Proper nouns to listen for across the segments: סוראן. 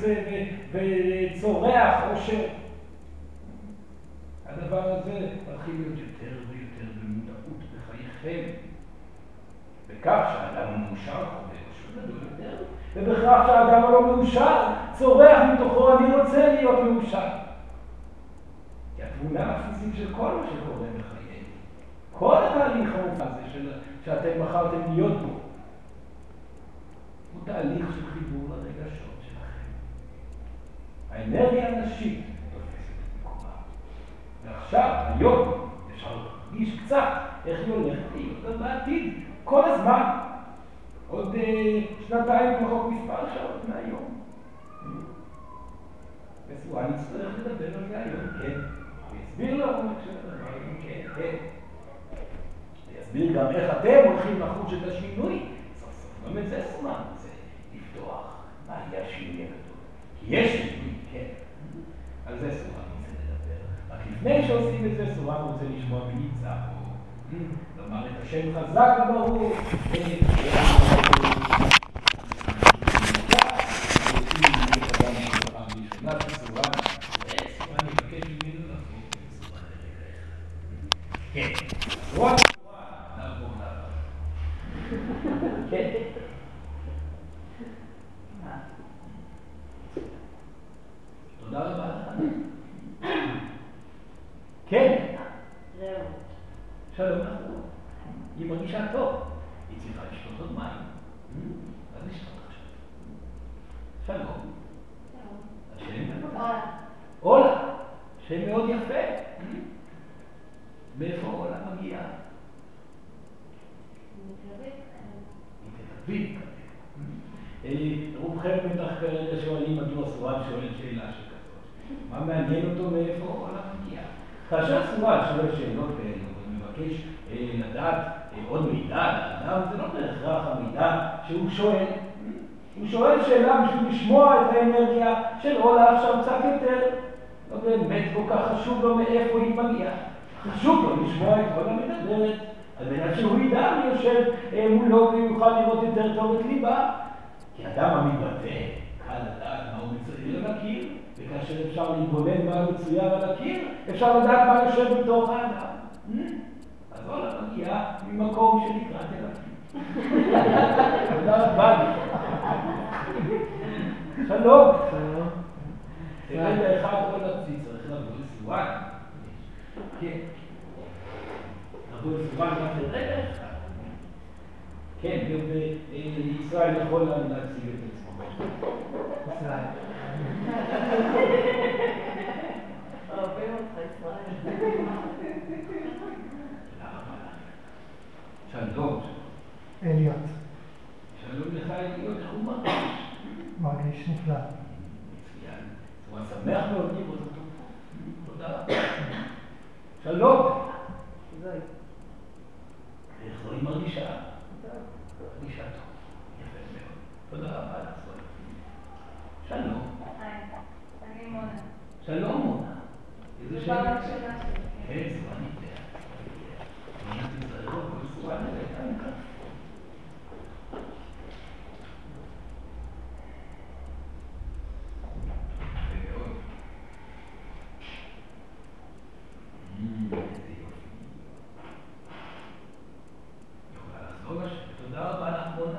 זה וצורח חושב. הדבר הזה צריך להיות יותר ויותר במודעות בחייכם. בכך שהאדם מאושר חושב, הוא יותר. ובכך שהאדם לא מאושר, צורח מתוכו, אני רוצה להיות מאושר. כי התמונה הפיזית של כל מה שקורה בחייהם, כל התהליך הזה שאתם בחרתם להיות בו, הוא תהליך של חיבור לרגשות שלכם. האנרגיה הנשית תופסת את מקומה. ועכשיו, היום, אפשר להרגיש קצת איך היא הולכת להיות בעתיד, כל הזמן. עוד שנתיים פחות מספר שעות מהיום. וסוראן יצטרך לדבר על היום, כן. הוא יסביר לעומק של הדבר, כן, כן. הוא יסביר גם איך אתם הולכים לחוש את השינוי. סוף סוף גם את זה סוראן, זה לפתוח. מה יהיה השינוי הגדול? כי יש שינוי, כן. על זה סוראן רוצה לדבר. רק לפני שעושים את זה, סוראן רוצה לשמוע מליצה. לומר את השם חזק וברור. תודה רבה לך. כן. זהו. שלום לך. היא מרגישה טוב. היא צריכה לשתות עוד מים. אז נשתות עכשיו. שלום. השם אולה. אולה. שם מאוד יפה. מאיפה אולה מגיעה? היא תתביב. רובכם בטח כרגע שואלים מדוע סוראן שואל שאלה שלך. מה מעניין אותו מאיפה עולה מגיעה? כאשר סוראן שואל שאלות כאלה, הוא מבקש לדעת עוד מידע לאדם, זה לא בהכרח המידע שהוא שואל. הוא שואל שאלה בשביל לשמוע את האנרגיה של עולה עכשיו קצת יותר. לא באמת כל כך חשוב לו מאיפה היא מגיעה. חשוב לו לשמוע את עולה מדברת, על מנת שהוא ידע ויושב מולו ויוכל לראות יותר טוב את ליבה. כי אדם המתבטא, קל לדעת מה הוא מצוין על הקיר, וכאשר אפשר להתבונן מה מצוין על הקיר, אפשר לדעת מה יושב בתוך האדם. אז עולה מגיעה ממקום שנקרא תל אביב. תודה רבה. שלום. שלום. רגע אחד עולה, צריך לבוא לסוראן. כן. לבוא לסוראן רק לרגע אחד. כן, וישראל יכול להציג את עצמו. ישראל. אוהבים אותך, ישראל. שלום. אליוט. שלום לך, אליוט, איך הוא מרגיש? מרגיש נפלא. מצוין. הוא שמח מאוד לראות אותו פה. תודה. שלום. זוי. איך זוי מרגישה? מרגישה טוב, יפה מאוד. תודה רבה לסוראן. שלום. היי, אני מונה. שלום מונה. איזה שם? זו פעם שלה שלי. כן, סוראן איתה. מונה תצטרך כל סוראן איתה מכאן. יפה מאוד. איזה יופי. יכולה לעזור לשם. תודה רבה לך, מונה.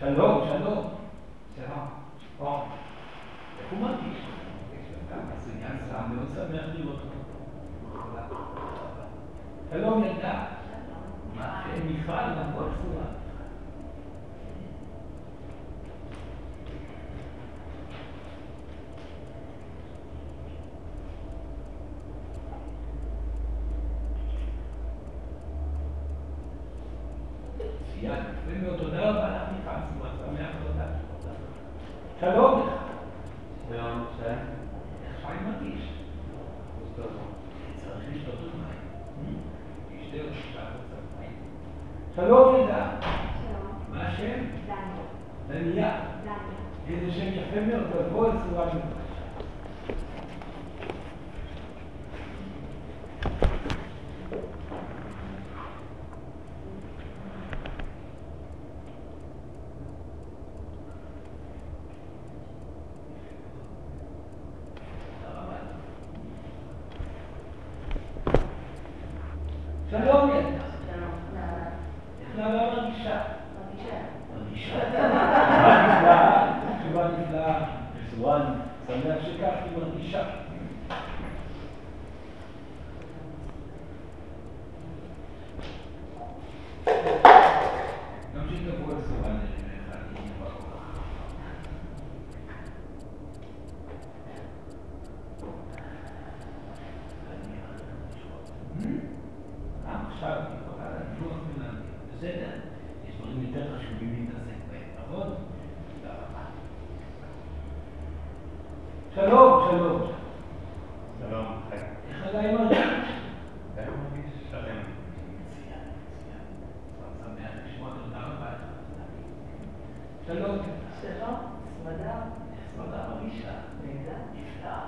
שלום, שלום. שלום. שלום. איך הוא מרגיש? הסוראן סתם, מאוד שמח לראות אותו. שלום, ילדה. מה? מיכל, נבוא סוראן. תודה רבה לך, מיכל, סוראן, שמח תודה. שלום לך. שלום, שלום. איך שי מרגיש? צריך לשתות עוד מים. תשתה עוד קצת מים. שלום לידה. שלום. מה השם? דניה. דניה? דניה. איזה שם יפה מאוד, לבוא אל סוראן בבקשה. שמח שכך היא מרגישה. גם שתבוא לסוראן אחד עם הבחור. עכשיו היא יכולה לנוח ולהגיד, בסדר, יש דברים יותר חשובים להתעסק בהם, נכון? תודה רבה. שלום, שלום. שלום, חי. איך עדיין מרגיש? עדיין מרגיש שלם. מצוין, מצוין. כבר שמח לשמוע, תודה רבה. שלום. שלום, סמדה. סמדה מרגישה. נהדה. נפלא.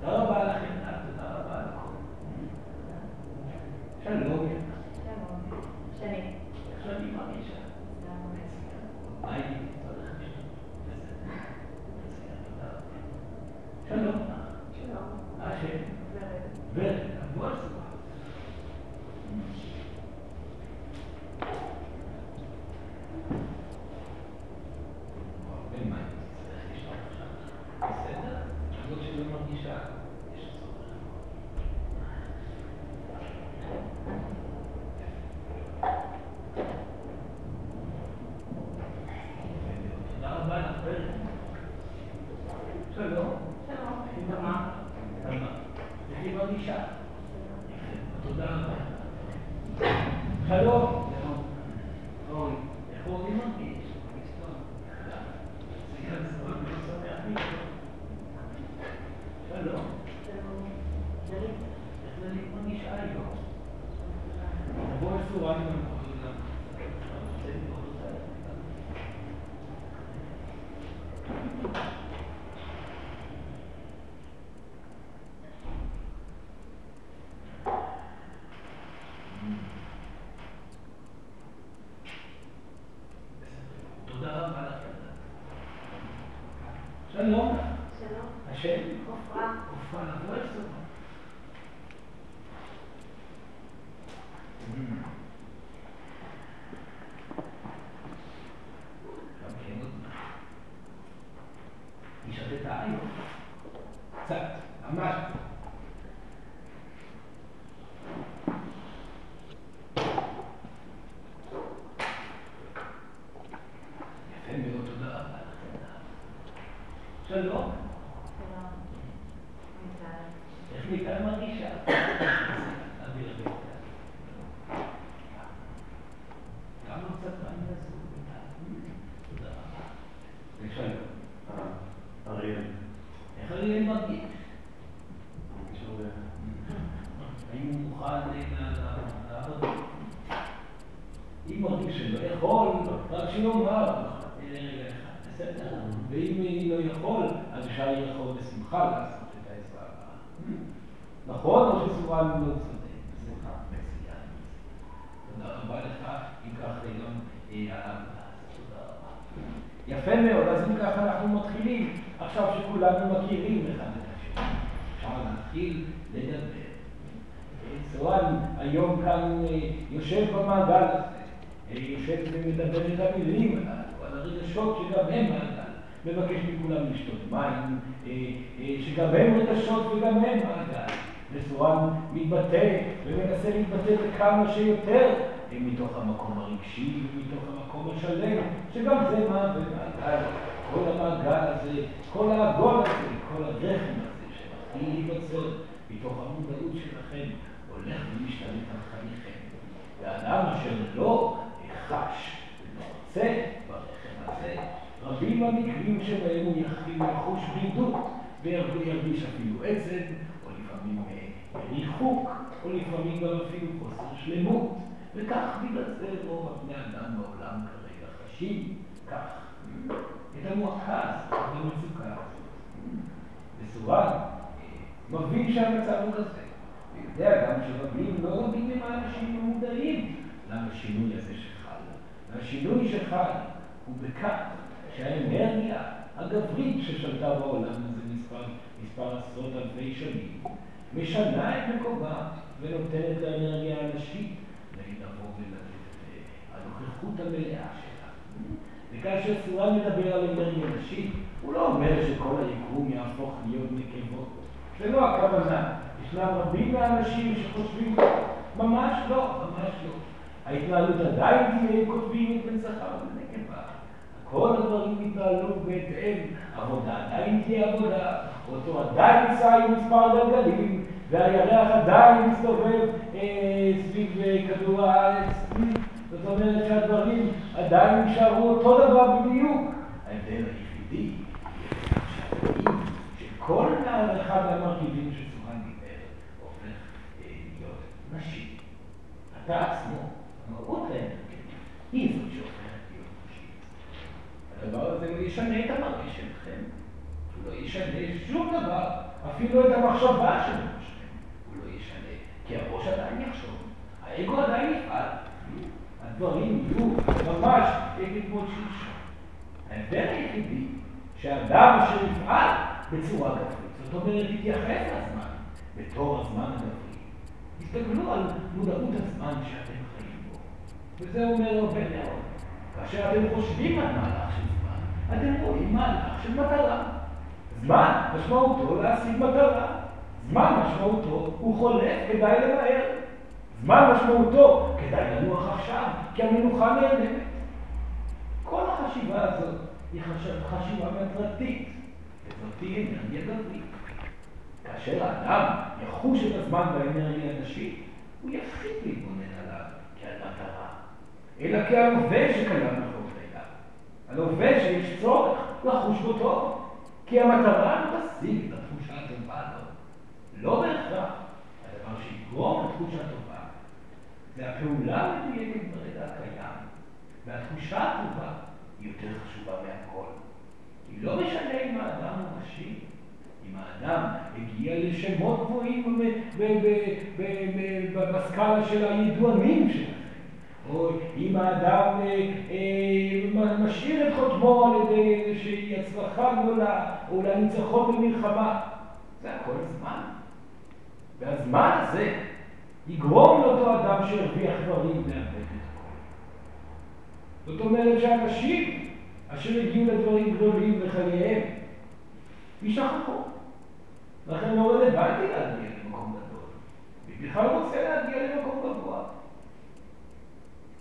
תודה רבה לכם, תודה רבה לכם. שלום. שלום. שני. איך שאני מרגישה? תודה רבה. מה הייתי? שלום. שלום. השם. ורד. ורד, עבור הסבא. הרבה מים צריך לשאול עכשיו. בסדר? זאת שלא מרגישה. יש צורך. תודה רבה לך ורד. שלום. מה? איך היא מרגישה? תודה רבה. שלום. אורי. איך אורי מרגיש? זה גם סוראן, אני שמח לי. שלום. שלום. איך ללית מרגישה היום? תבוא לסוראן גם קוראים לה. זה מאוד אותה. שלום. שלום. השם? עופרה. עופרה, לבוא אל סוראן. גם כן עוד מה. היא שתתה היום. קצת, ממש. יפה מאוד, תודה רבה. שלום. שלום. מיטל. איך מיטל מרגישה? אבי רבי. גם לא קצת פעמים לעשות מיטל. תודה רבה. ושלום. אריאל. איך אריאל מרגיש? מרגיש הרבה. האם הוא מוכן לעבוד? אם מרגיש שלא יכול, רק שנאמר. רגע אחד. בסדר. ואם היא לא יכול, אז אפשר יכול בשמחה לעשות את העזרה הבאה. נכון? או שסוראן לא צודק? בשמחה, מצוין. תודה רבה לך, אם כך היום העבודה. תודה רבה. יפה מאוד, אז אם כך אנחנו מתחילים. עכשיו שכולנו מכירים אחד את השני. אפשר להתחיל לדבר. סוראן היום כאן יושב במעגל הזה. יושב ומדבר את המילים הללו, על הרגשות שגם הם הללו. מבקש מכולם לשתות מים, שגם הם רגשות וגם הם מעגל. וסוראן מתבטא ומנסה להתבטא בכמה שיותר מתוך המקום הרגשי ומתוך המקום השלם, שגם זה מעגל. כל המעגל הזה, כל העגול הזה, כל הרחם הזה שמתחיל להיווצר מתוך המודעות שלכם הולך ומשתלט על חייכם. ואדם אשר לא חש ולא רוצה ברחם הזה, רבים המקרים שבהם הוא יחוש בידוד וירגיש אפילו עצב, או לפעמים ריחוק, או לפעמים גם אפילו חוסר שלמות. וכך מבצע רוב הבני אדם בעולם כרגע חשים, כך, את המועקה הזאת, את המצוקה הזאת. וסוראן מבין שהמצב הוא כזה, ויודע גם שרבים לא רבים הם האנשים המודעים לשינוי הזה שחל. והשינוי שחל הוא בכך, שהאנרגיה הגברית ששלטה בעולם הזה מספר עשרות אלפי שנים משנה את מקומה ונותנת לאנרגיה הנשית לבוא ולתת את הנוכחות המלאה שלה. וכאשר סוראן מדבר על אנרגיה נשית, הוא לא אומר שכל היקום יהפוך להיות נקבות. זה לא הכוונה. ישנם רבים מהאנשים שחושבים לא. ממש לא, ממש לא. ההתנהלות עדיין תהיה כותבים את מצחם לנקבה. כל הדברים יתנהלו בהתאם. עבודה עדיין תהיה עבודה. אותו עדיין יצא עם מספר גלגלים, והירח עדיין מסתובב סביב כדור הארץ. זאת אומרת שהדברים עדיין נשארו אותו דבר בדיוק. ההבדל היחידי, שהדברים שכל אחד מהמרכיבים שסוראן דיבר הופך להיות נשי. אתה עצמו, המהות האנרגטית, היא זאת שהופכת להיות נשית. הדבר הזה לא ישנה את המרגיש שלכם. הוא לא ישנה שום דבר, אפילו את המחשבה של ראשכם. הוא לא ישנה, כי הראש עדיין יחשוב, האגו עדיין יפעל. הדברים יהיו ממש כמו שלשום. ההבדל היחידי שהאדם שנפעל בצורה גברית, זאת אומרת, יתייחס לזמן בתור הזמן הגברי. תסתכלו על מודעות הזמן שאתם חיים בו. וזה אומר הרבה מאוד. כאשר אתם חושבים על מהלך של זמן, אתם רואים מהלך של מטרה. זמן משמעותו להשיג מטרה. זמן משמעותו הוא חולף, כדאי למהר. זמן משמעותו כדאי לנוח עכשיו, כי המנוחה נהנמת. כל החשיבה הזאת היא חשיבה מטרתית. וזאתי אנרגיה גברית. כאשר האדם יחוש את הזמן באנרגיה הנשית, הוא יפחית להתבונן עליו כעל מטרה, אלא כהלווה שקיים לחוש אליו. הלווה שיש צורך לחוש בו טוב, כי המטרה לא תשיג את התחושה הטובה לו. לא בהכרח. הדבר שיגרום לתחושה טובה זה הפעולה המדויקת ברגע הקיים, והתחושה הטובה היא יותר חשובה מהכל. היא לא משנה אם האדם הוא נשי, אם האדם הגיע לשמות גבוהים בסקאלה של הידוענים שלכם, או אם האדם משאיר את חותמו על ידי איזושהי הצלחה גדולה, או לניצחון במלחמה. זה הכל זמן. והזמן הזה יגרום לאותו אדם שהרוויח דברים להפך את הכל. זאת אומרת שאנשים אשר הגיעו לדברים גדולים בחייהם, ישכחו. לכן לא רלוונטי להגיע למקום גדול. ובכלל רוצה להגיע למקום גבוה.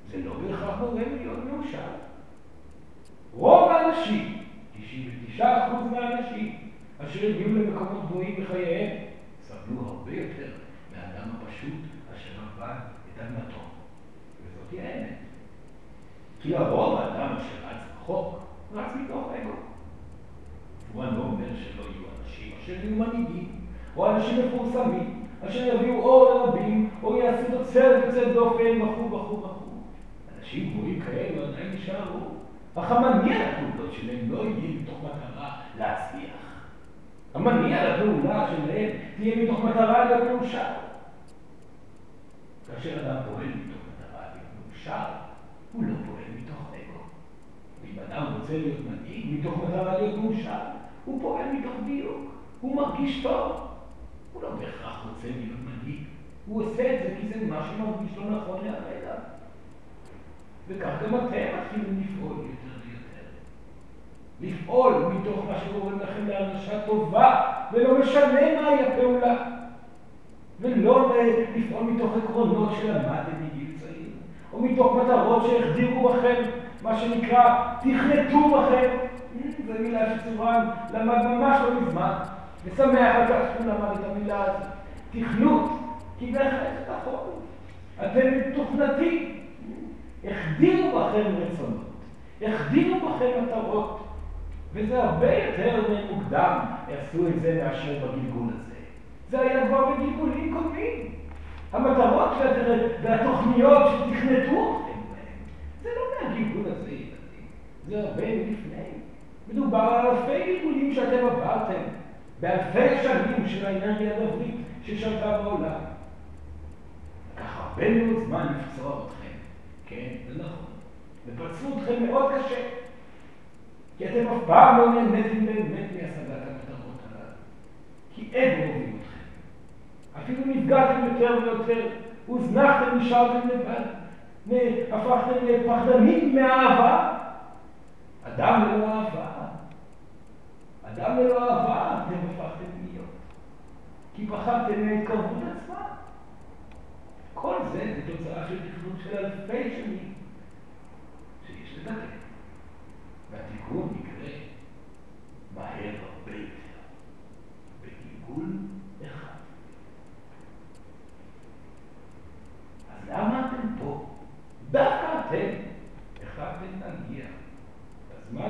זה לא בהכרח גורם להיות מאושר. רוב האנשים, 99% מהאנשים, אשר הגיעו למקומות גבוהים בחייהם, סבלו הרבה יותר מהאדם הפשוט אשר עבד את אדמתו. וזאת האמת. כי הרוב האדם אשר רץ רחוק, רץ מתוך אגו. סוראן לא אומר שלא יהיו אנשים אשר יהיו מנהיגים, או אנשים מפורסמים, אשר יביאו אור לרבים, או יעשו תוצרת יוצאת דופן, וכו'. אנשים גבוהים כאלו עדיין נשארו. אך המניע לפעולות שלהם לא יהיה מתוך מטרה להצליח. המניע לפעולה שלהם תהיה מתוך מטרה להיות מאושר. כאשר אדם פועל מתוך מטרה להיות מאושר, הוא לא פועל מתוך אגו. ואם אדם רוצה להיות מנהיג מתוך מטרה להיות מאושר, הוא פועל מתוך דיוק, הוא מרגיש טוב. הוא לא בהכרח רוצה להיות מנהיג, הוא עושה את זה כי זה מה שמרגיש לו נכון להרגע. וכך גם אתם מתחילים לפעול יותר ויותר. לפעול מתוך מה שקוראים לכם להרגשה טובה, ולא משנה מהי הפעולה. ולא לפעול מתוך עקרונות שלמדתם מגיל צעיר, או מתוך מטרות שהחדירו בכם, מה שנקרא, תכנתו בכם. זו מילה שסוראן למד ממש לא מזמן, ושמח על כך שהוא למד את המילה הזאת. תכנות, כי בהחלט תחול. אתם תוכנתים. החדירו בכם רצונות, החדירו בכם מטרות, וזה הרבה יותר מוקדם עשו את זה מאשר בגלגול הזה. זה היה כבר בגלגולים קודמים. המטרות והתוכניות שתכנתו אתכם בהם, זה לא מהגלגול הזה, ילדים. זה הרבה מלפני. מדובר על אלפי גלגולים שאתם עברתם, באלפי שנים של האנרגיה הגברית ששלטה בעולם. לקח הרבה מאוד זמן לפצוע אותכם. כן, זה נכון. ופצעו אתכם מאוד קשה, כי אתם אף פעם לא נהנתם באמת מהשגת המטרות הללו. כי אגו הוביל אתכם. אפילו נפגעתם יותר ויותר, הוזנחתם, נשארתם לבד, הפכתם לפחדנים מהאהבה,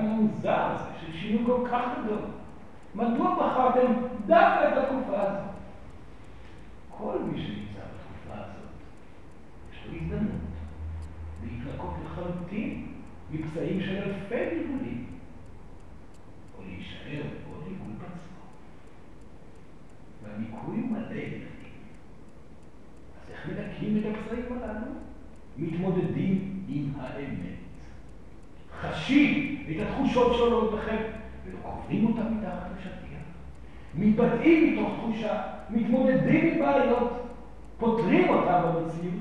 המוזר הזה של שינוי כל כך גדול? מדוע בחרתם דווקא את התקופה הזאת? כל מי שנמצא בתקופה הזאת, יש לו הזדמנות להתרקות לחלוטין מפצעים של אלפי ריבולים, או להישאר עוד ריבול בעצמו. והניקוי מלא ילדים. אז איך מנקים את הפצעים הללו? מתמודדים עם האמת. חשים את התחושות שעולות בכם, ולא קוברים אותם מתחת לשטיח. מתבטאים מתוך תחושה, מתמודדים עם בעיות, פותרים אותם במציאות,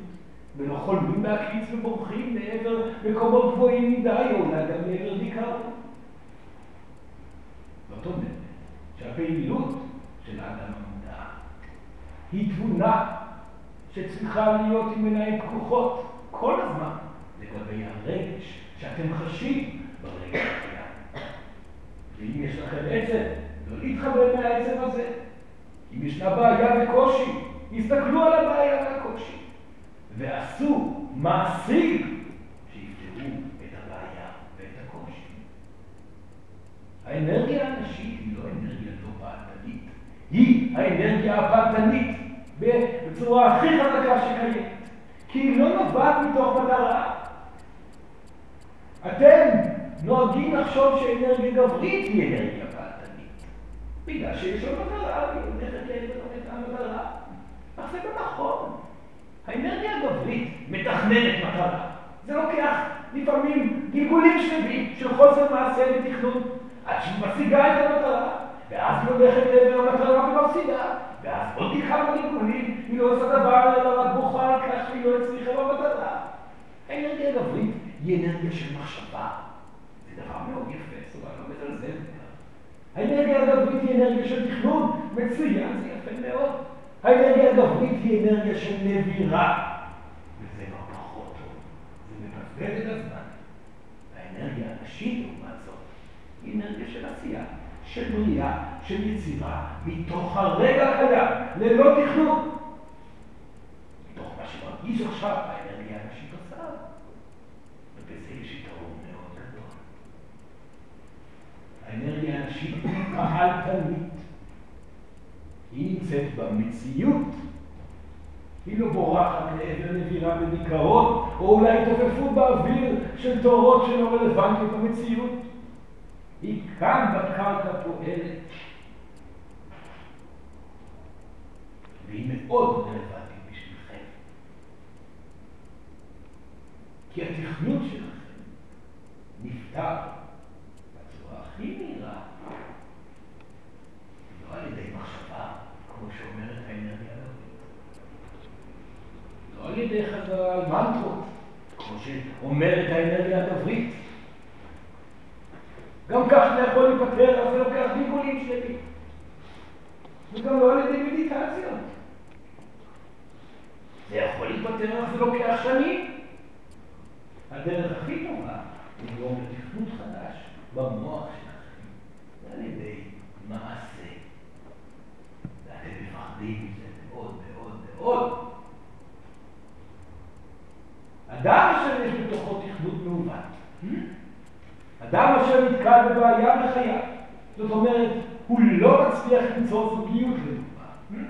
ולא חולמים להקליץ ובורחים לעבר מקומות גבוהים מדי, או אולי גם לעבר דיכאון. זאת אומרת שהפעילות של האדם המודע היא תבונה שצריכה להיות עם עיניים פקוחות כל הזמן לגבי הרגש שאתם חשים ברגע הקיים. ואם יש לכם עצב, לא להתחבר מהעצב הזה. אם ישנה בעיה וקושי, הסתכלו על הבעיה והקושי. ועשו מעשים שיפתרו את הבעיה ואת הקושי. האנרגיה הנשית היא לא אנרגיה לא פרטנית, היא האנרגיה הפרטנית בצורה הכי חזקה שקיימת, כי היא לא נובעת מתוך מטרה. אתם נוהגים לחשוב שאנרגיה גברית היא אנרגיה פרטנית, בגלל שיש לו מטרה, היא הולכת לעבר המטרה. אך זה גם נכון. האנרגיה הגברית מתכננת מטרה. זה לוקח לפעמים גלגולים שלבים של חוסר מעשה ותכנון, עד שהיא משיגה את המטרה, ואז היא הולכת לעבר המטרה ומפסידה, ואז עוד תיקה בגלגולים, היא לא עושה דבר, אלא רק בוכה על כך שהיא לא הצליחה במטרה. האנרגיה הגברית היא אנרגיה של מחשבה. זה דבר מאוד יפה, סוראן לא מזלזל בכך. האנרגיה הגברית היא אנרגיה של תכנון, מצוין, זה יפה מאוד. האנרגיה הגברית היא אנרגיה של נבירה, וזה לא פחות טוב, זה מבזבז את הזמן. האנרגיה הנשית, לעומת זאת, היא אנרגיה של עשייה, של בריאה, של יצירה, מתוך הרגע הקיים, ללא תכנון. מתוך מה שמרגיש עכשיו, האנרגיה הנשית עושה, ובזה יש יתרון מאוד גדול. האנרגיה הנשית פעל תמיד. היא נמצאת במציאות. היא לא בורחת לעבר נבירה בדיכאון, או אולי תופפות באוויר של תורות שלא רלוונטיות במציאות. היא כאן בקרקע פועלת. והיא מאוד רלוונטית בשבילכם. כי התכנות שלכם נפתר בצורה הכי מהירה, לא על ידי מחשבה. כמו שאומרת האנרגיה הגברית. לא על ידי חזרה על מנטרות, כמו שאומרת האנרגיה הגברית. גם כך אתה יכול להיפטר, אבל זה לוקח דיבולים שלי. וגם לא על ידי מדיטציות. זה יכול להיפטר, אבל זה לוקח שנים. הדרך הכי טובה לגרום לתכנות חדש במוח שלכם, זה על ידי מעשה. אתם מפחדים מזה מאוד מאוד מאוד. אדם אשר יש בתוכו תכנות מעוות. אדם אשר נתקל בבעיה בחייו. זאת אומרת, הוא לא מצליח למצוא זוגיות לדוגמה.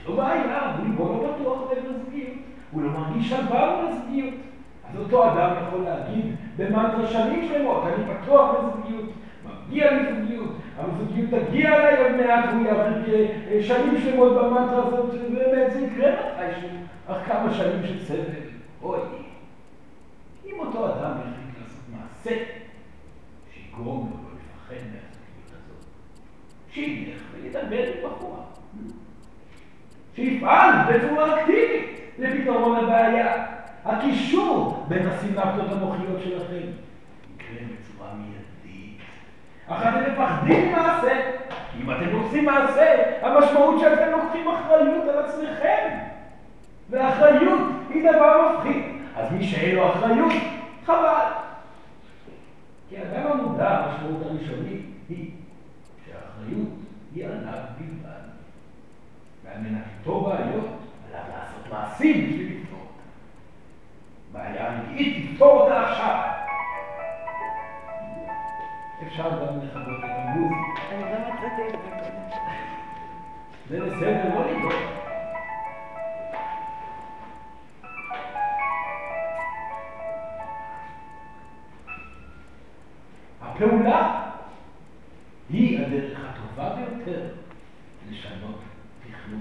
יש לו בעיה, הוא ליבו לא בטוח בין הזוגיות. הוא לא מרגיש שבר לזוגיות. אז אותו אדם יכול להגיד במנטרה שנים שלמות, אני בטוח לזוגיות. מגיע לזוגיות, המזוגיות תגיע אליי עוד מעט, הוא יעביר שנים שלמות במנטרה הזאת, ובאמת זה יקרה מתישהו, אך כמה שנים של סבל, אוי. אם אותו אדם יחליט לעשות מעשה, שיגרום לו לא לפחד מהזוגיות הזאת, שילך וידבר עם בחורה, שיפעל בצורה אקטיבית לפתרון הבעיה. הקישור בין הסינפטות המוחיות שלכם יקרה בצורה מיידית. אך אתם מפחדים מעשה. אם אתם עושים מעשה, המשמעות שאתם לוקחים אחריות על עצמכם. והאחריות היא דבר מפחיד. אז מי שאין לו אחריות, חבל. כי האדם המודע, המשמעות הראשונית היא שהאחריות היא עליו בלבד. ועל מנת לפתור בעיות, עליו לעשות מעשים בשביל לפתור אותה. בעיה רגעית, לפתור אותה עכשיו. אפשר גם לחברות את המוז. אני גם מצאתי את זה. זה בסדר, לא לדעות. הפעולה היא הדרך הטובה ביותר לשנות תכנות.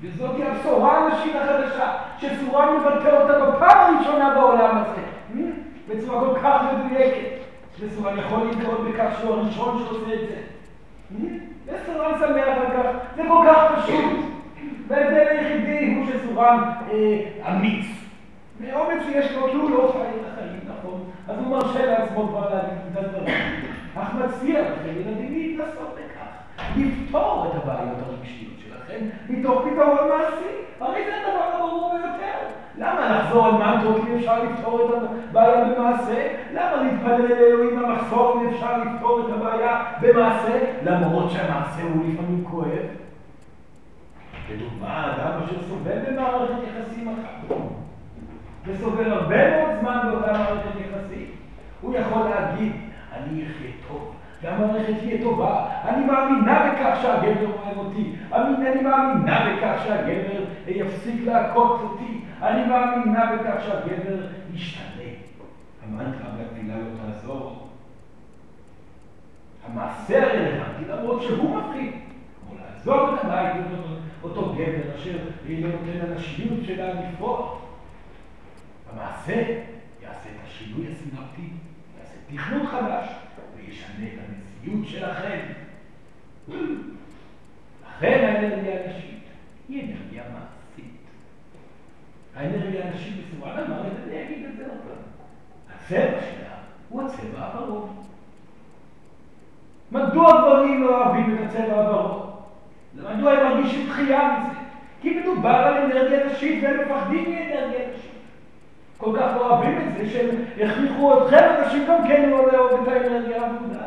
וזאת היא הבשורה הנשית החדשה שסוראן מבטא אותה בפעם הראשונה בעולם הזה. בצורה כל כך מדויקת. וסוראן יכול להתגאות בכך שהוא הראשון שעושה את זה. וסוראן שמח על כך, זה כל כך פשוט. וההבדל היחידי הוא שסוראן אמיץ. מאומץ שיש לו, כי הוא לא חי את החיים, נכון? אז הוא מרשה לעצמו כבר להגיד את הדברים. אך מציע לכם, ילדים, להתנסות בכך. לפתור את הבעיות הרגשיות שלכם מתוך פתרון מעשי. הרי זה הדבר הברור ביותר. למה לחזור על מנטרות אם אפשר לפתור את הבעיה במעשה? למה להתפלל לאלוהים המחסור אם אפשר לפתור את הבעיה במעשה? למרות שהמעשה הוא לפעמים כואב. לדוגמה, האדם אשר סובל במערכת יחסים אחת. וסובל הרבה מאוד זמן באותה מערכת יחסים. הוא יכול להגיד, אני אחיה טוב. והמערכת תהיה טובה. אני מאמינה בכך שהגבר אוהב אותי. אני מאמינה בכך שהגבר יפסיק להכות אותי. אני מאמינה בכך שהגבר ישתנה. המנטרה והתפילה לא תעזור. המעשה הרלוונטי למרות שהוא מפחיד. או לעזור את הבית אותו גבר אשר לא נותן לנשיות שלה לפרוח. המעשה יעשה את השינוי הסינרטי, יעשה תכנות חדש וישנה את המציאות שלכם. לכן האנרגיה הנשית היא אנרגיה מעשית. האנרגיה הנשית בסוראן אמר את זה, אני אגיד את זה אותה. הצבע שלה הוא הצבע הברון. מדוע דברים לא אוהבים את הצבע הברון? מדוע הם מרגישים דחייה מזה? כי מדובר על אנרגיה נשית והם מפחדים מאנרגיה נשית. כל כך לא אוהבים את זה שהם הכריחו אתכם, אנשים גם כן לא לאהוב את האנרגיה העבודה.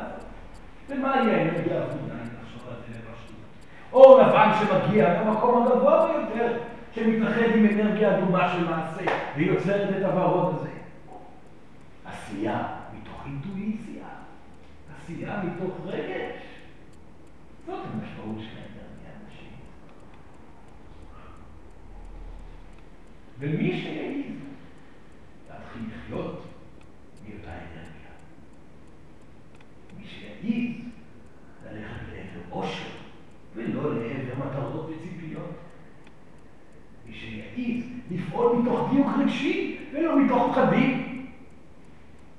ומה היא האנרגיה העבודה? אני נחשוב על זה לבשנות. אור לבן שמגיע למקום הגבוה ביותר, שמתאחד עם אנרגיה אדומה של מעשה, ויוצרת את הוורוד הזה. עשייה מתוך אינטואיציה, עשייה מתוך רגש. זאת המשמעות של האנרגיה הנשית. ומי שיעיז להתחיל לחיות מאותה אנרגיה. מי שיעיז ללכת לעבר עושר ולא לעבר מטרות וציפיות. מי שיעיז לפעול מתוך דיוק רגשי ולא מתוך פחדים.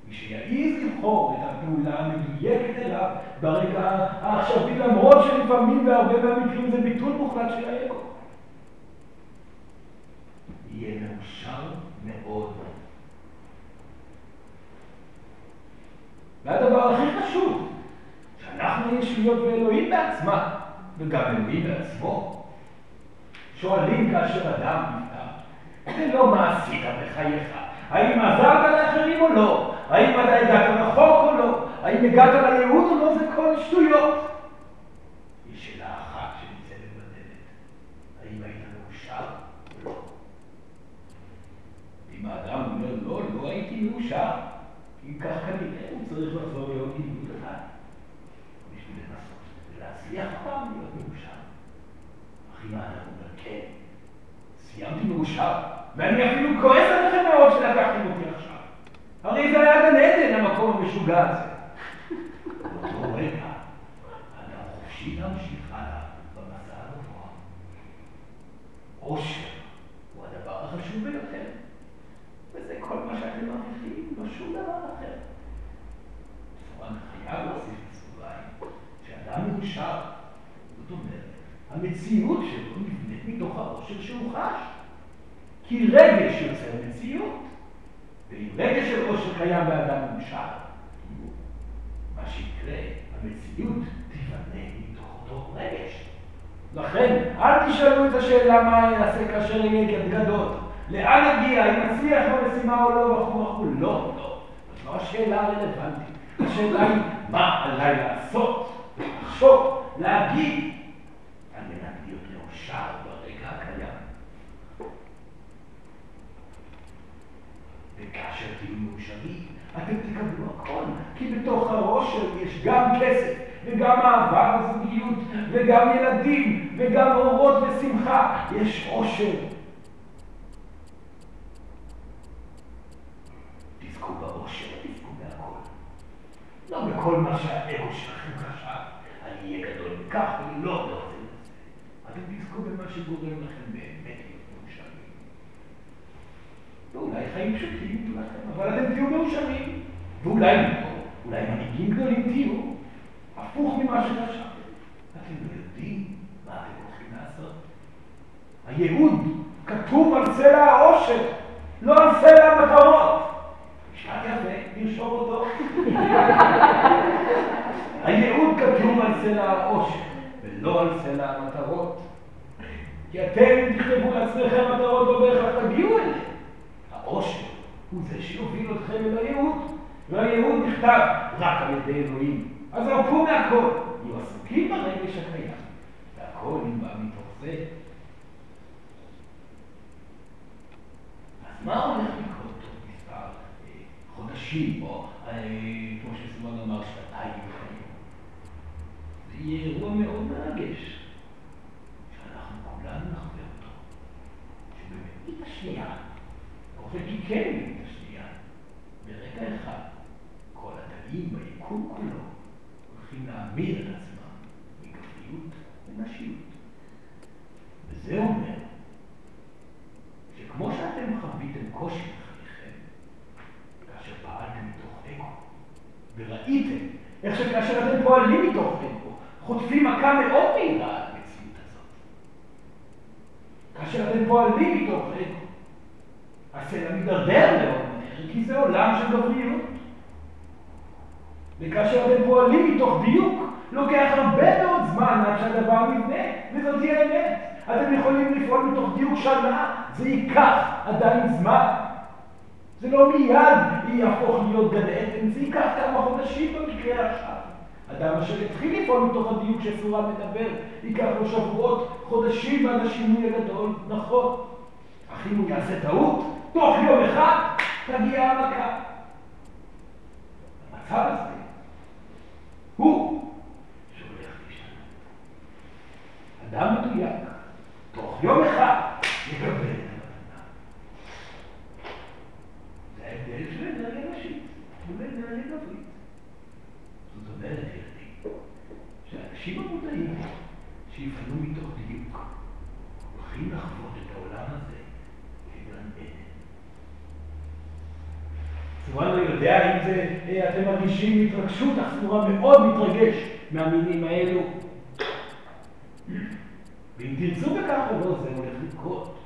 מי שיעיז לבחור את הפעולה המדויקת אליו ברגע העכשווי למרות שלפעמים והרבה מהמקרים זה ביטול מוחלט של האגו. יהיה מאושר מאוד. והדבר הכי חשוב, שאנחנו ישויות ואלוהים בעצמה, וגם אלוהים בעצמו, שואלים כאשר אדם נפטר, זה לא מה עשית בחייך, האם עזרת לאחרים או לא, האם אתה הגעת לחוק או לא, האם הגעת לייעוד או לא, זה כל שטויות. היא שאלה אחת שנמצאת בדלת, האם היית מאושר או לא. אם האדם אומר לא, לא הייתי מאושר, אם כך כנראה הוא צריך לחזור להיות עיבוד אחד בשביל לנסות ולהצליח פעם להיות מאושר. אך אם האדם אומר כן, סיימתי מאושר ואני אפילו כועס עליכם מאוד שלקחתם אותי עכשיו, הרי זה היה גן עדן המקום המשוגע הזה. באותו רגע האדם חופשי להמשיך הלאה במסע הגבוה. עושר הוא הדבר החשוב ביותר, וזה כל מה שאתם מרגישים, לא שום דבר אחר. סוראן חייב להוסיף בסוגריים, שאדם מאושר, זאת אומרת, המציאות שלו נבנית מתוך העושר שהוא חש. כי רגש יוצר מציאות, ואם רגש של עושר קיים באדם מאושר, מה שיקרה, המציאות תיבנה מתוך אותו רגש. לכן, אל תשאלו את השאלה מה יעשה כאשר יהיה גדגדות. לאן הגיע, אם נצליח במשימה או לא, בחור, לא, לא. זאת לא השאלה הרלוונטית. השאלה היא מה עליי לעשות, לחשוב, להגיד, על מנת להיות מאושר ברגע הקיים. וכאשר תהיו מאושרים, אתם תקבלו הכל, כי בתוך הראש יש גם כסף, וגם אהבה וזוגיות, וגם ילדים, וגם אורות ושמחה, יש עושר. תזכו בעושר, תזכו בהכל. לא בכל מה שהאגו שלכם חשב, אני אהיה גדול מכך, אני לא יודע את זה. אתם תזכו במה שגורם לכם באמת להיות מאושרים. ואולי חיים פשוטים לכם, אבל אתם תהיו מאושרים. ואולי לא, אולי מנהיגים גדולים תהיו. הפוך ממה שחשבתם. אתם לא יודעים מה אתם הולכים לעשות. הייעוד כתוב על סלע העושר, לא על סלע המטרות. נשמע יפה, נרשום אותו. הייעוד כתוב על סלע העושר, ולא על סלע המטרות. כי אתם תכתבו לעצמכם מטרות לא בהכרח תגיעו אליהם. העושר הוא זה שיוביל אתכם אל הייעוד, והייעוד נכתב רק על ידי אלוהים. אז הרפו מהכל, יהיו עסוקים ברגש הקיים, והכל נבע מתוך זה. אז מה הולך לקרות תוך מספר חודשים, או כמו שסוראן אמר, שנתיים בחיים? זה יהיה אירוע מאוד מרגש, שאנחנו כולנו נחווה אותו, שבמאית השנייה, באופן כן במאית השנייה, ברגע אחד, כל הדעים ביקום כולו, צריכים להאמיר את עצמם מגבריות ונשיות. וזה אומר שכמו שאתם חוויתם קושי בחייכם, כאשר פעלתם מתוך אגו, וראיתם איך שכאשר אתם פועלים מתוך אגו, חוטפים מכה מאוד מהירה על המציאות הזאת. כאשר אתם פועלים מתוך אגו, הסלע מתדרדר מאוד מהר, כי זה עולם של גבריות. וכאשר אתם פועלים מתוך דיוק, לוקח הרבה מאוד זמן עד שהדבר מבנה, וזאת היא האמת. אתם יכולים לפעול מתוך דיוק שנה, זה ייקח עדיין זמן. זה לא מיד יהפוך להיות גן עדן, זה ייקח כמה חודשים במקרה עכשיו. אדם אשר התחיל לפעול מתוך הדיוק שסוראן מדבר, ייקח לו שבועות, חודשים עד השינוי הגדול, נכון. אך אם הוא יעשה טעות, תוך יום אחד תגיע המכה. המצב הזה הוא שהולך לשנה. אדם מדויק, תוך יום אחד, יקבל את המתנה. זה ההבדל של אנרגיה נשית, מול אנרגיה גברית. זאת אומרת, ילדים, שהאנשים המודעים שיפעלו מתוך דיוק, הולכים לחוות את העולם הזה כגן עדן. סוראן לא יודע אם זה, אתם מרגישים התרגשות, אך סוראן מאוד מתרגש מהמינים האלו. ואם תרצו בכך או לא, זה הולך לקרות.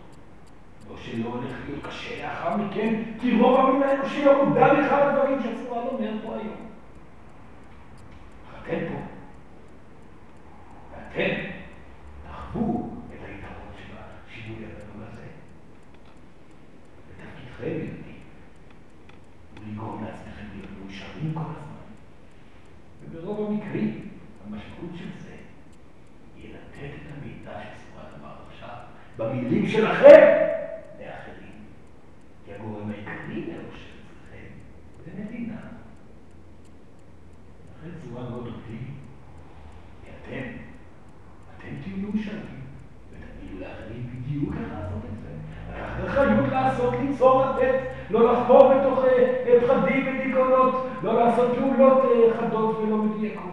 לא שלא הולך להיות קשה לאחר מכן, כי רוב המין האנושי לא מודע לאחד הדברים שסוראן אומר פה היום. אך אתם פה, ואתם תחוו את היתרון של השינוי הגדול הזה. ותפקידכם לגרום לעצמכם להיות מאושרים כל הזמן. וברוב המקרים, המשמעות של זה יהיה לתת את המידע שסוראן אמר עכשיו, במילים שלכם, לאחרים. כי הגורם העיקרי לאושר אצלכם זה נתינה. לכן סוראן מאוד אופטימי, כי אתם תהיו מאושרים, ותגידו לאחרים בדיוק איך לעשות את זה. לקחת אחריות לעשות, ליצור, לתת, לא לחפור בתוך פחדים ודיכאונות, לא לעשות פעולות חדות ולא מדויקות.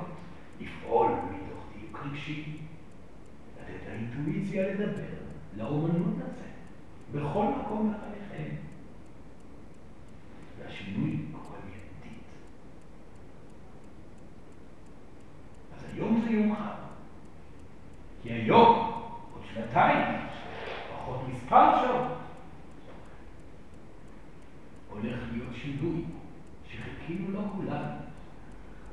לפעול מתוך דיוק רגשי, לתת לאינטואיציה לדבר, לאומנות לצאת, בכל מקום לחייכם. והשינוי קורה מיידית. אז היום זה יום חד. כי היום, עוד שנתיים, פחות מספר שעות, הולך להיות שינוי שחיכינו לא כולנו,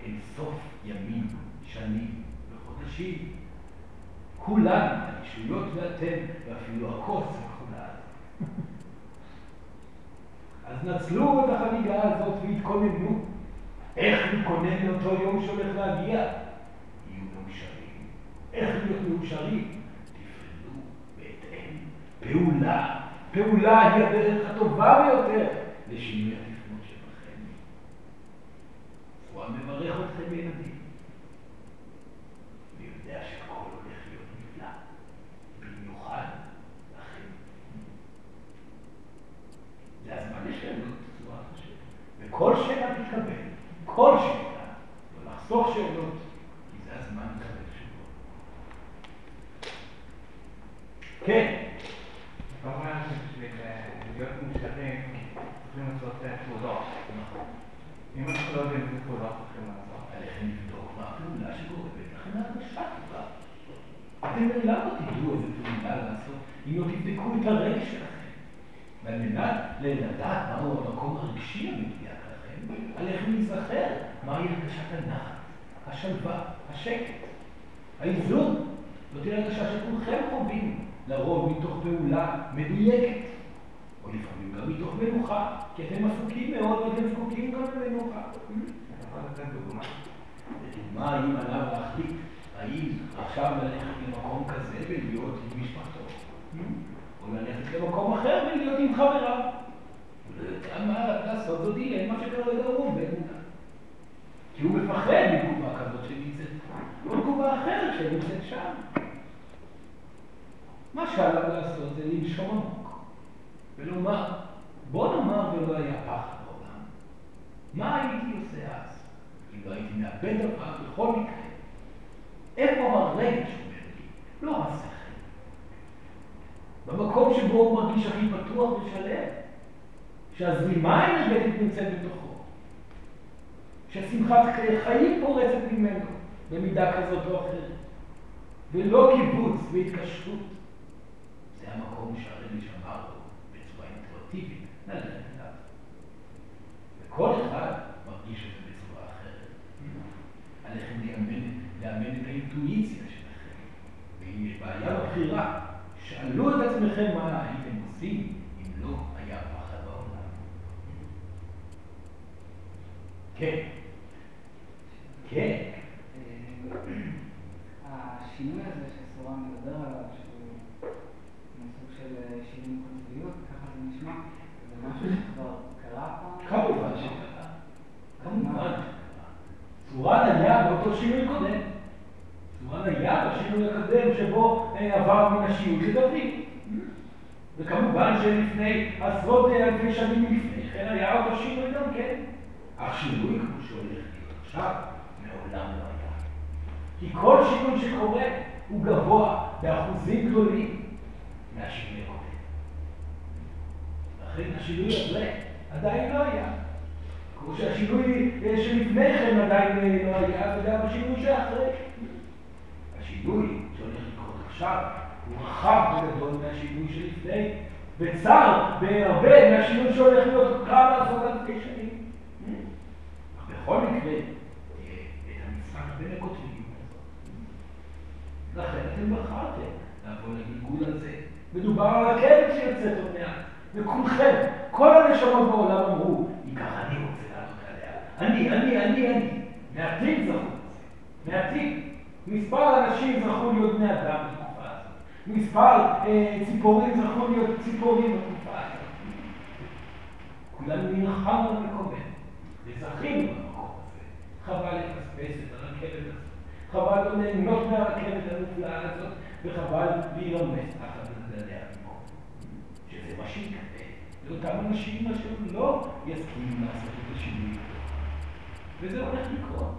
אין סוף ימים, שנים וחודשים. כולנו, הישויות ואתם, ואפילו הכוס וכולה. אז נצלו את החגיגה הזאת והתכוננו. איך להתכונן לאותו יום שהולך להגיע? יהיו מאושרים. איך להיות מאושרים? תפעלו בהתאם. פעולה. פעולה היא הדרך הטובה ביותר. לשינוי התפנות שבכם. מברך אתכם בילדים. אני יודע שכל הולך להיות נפלא, במיוחד לכם. זה הזמן לשאלות, צורת השאלות. וכל שאלה תקבל, כל שאלה, לא לחסוך שאלות, כי זה הזמן לקבל שאלות. כן. כמובן שבשביל להיות מושלבים, צריכים לעשות תעודות. אם אנחנו לא יודעים את הפעולה, צריכים לעשות. עליכם לבדוק מה הפעולה שקורה, ולכן ההרגשה כבר. אתם למה תדעו איזה פעולה לעשות, אם לא תבדקו את הרגש שלכם. ועל מנת לדעת מהו המקום הרגשי המדויק לכם, עליכם להיזכר מהי הרגשת הנחת, השלווה, השקט, האיזון. זאת תהיה הרגשה שכולכם חווים. לרוב מתוך פעולה מדויקת, או לפעמים גם מתוך מנוחה, כי אתם עסוקים מאוד ואתם זקוקים גם למנוחה. אתה יכול לתת דוגמה. לדוגמה, אם עליו להחליט, האם עכשיו ללכת למקום כזה ולהיות עם משפחתו, או ללכת למקום אחר ולהיות עם חבריו. מה לעשות זאת היא, מה שקרה לו הוא בנוגע. כי הוא מפחד מתגובה כזאת שנמצאת, או תגובה אחרת שנמצאת שם. מה שעליו לעשות זה לנשום עמוק ולומר, בוא נאמר ולא היה פחד בעולם. מה הייתי עושה אז? אם לא הייתי מאבד הפחד בכל מקרה. איפה הרגש אומר לי? לא השכל. במקום שבו הוא מרגיש הכי פתוח ושלם, שהזרימה האנרגטית נמצאת בתוכו, ששמחת חיים פורצת ממנו במידה כזאת או אחרת, ולא קיבוץ והתקשרות. זה המקום שהרגש אמר לו בצורה אינטואיטיבית, נלך אליו. וכל אחד מרגיש את זה בצורה אחרת. עליכם לאמן את האינטואיציה שלכם. ואם יש בעיה בבחירה, שאלו את עצמכם מה הייתם עושים אם לא היה פחד בעולם. כן. כן. השינוי הזה שסוראן מדבר עליו, של שינוי קוטביות, ככה זה נשמע, זה משהו שכבר קרה פה? כמובן שקרה. כמובן שקרה. סוראן היה באותו שינוי קודם. סוראן היה בשינוי הקודם שבו עבר מן השיעור לדברי. וכמובן שלפני עשרות אלפי שנים לפני כן היה אותו שינוי גם כן. אך שינוי כמו שהולך להיות עכשיו, מעולם לא היה. כי כל שינוי שקורה הוא גבוה באחוזים גדולים. מהשינוי הקודם. לכן השינוי הזה עדיין לא היה. כמו שהשינוי שלפני כן עדיין לא היה, וגם השינוי שאחרי. השינוי שהולך לקרות עכשיו הוא רחב וגדול מהשינוי שלפני, וצר בהרבה מהשינוי שהולך להיות קרב לעשות אלפי שנים. אך בכל מקרה, את המשחק בין הכותבים הזאת. לכן אתם בחרתם לעבור לגיגול הזה. מדובר על הכלב שיוצאת עוד מעט, וכולכם, כל הנשמות בעולם אמרו, "ייקח, אני רוצה לענות עליה, אני. מעטים זכו את זה, מעטים. מספר אנשים זכו להיות בני אדם בתקופה הזאת, מספר ציפורים זכו להיות ציפורים בתקופה הזאת. כולנו נלחמנו במקומנו, וזכינו במקום הזה. חבל לפספס את הרכבת הזאת, חבל לא ליהנות מהרכבת הנפלאה הזאת, וחבל להירמס תחת הזאת. שזה מה שיקרה לאותם אנשים אשר לא יסכימו לעשות את השינוי. וזה הולך לקרות.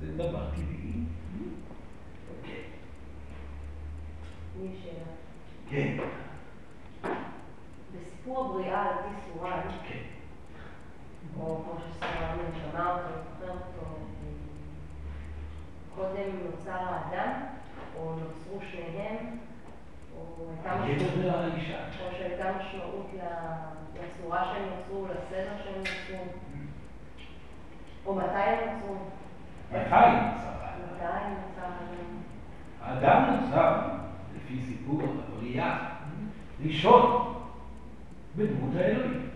זה דבר טבעי. אוקיי. יש שאלה. כן. בסיפור הבריאה על פי סוראן, או כמו שסוראן שמע אותו, זוכר אותו, קודם נוצר האדם, או נוצרו שניהם, או שהייתה משמעות לצורה שהם נוצרו, לסדר שהם נוצרו, או מתי הם נוצרו? מתי נוצר? האדם נוצר, לפי סיפור הבריאה, ראשון בדמות האלוהים.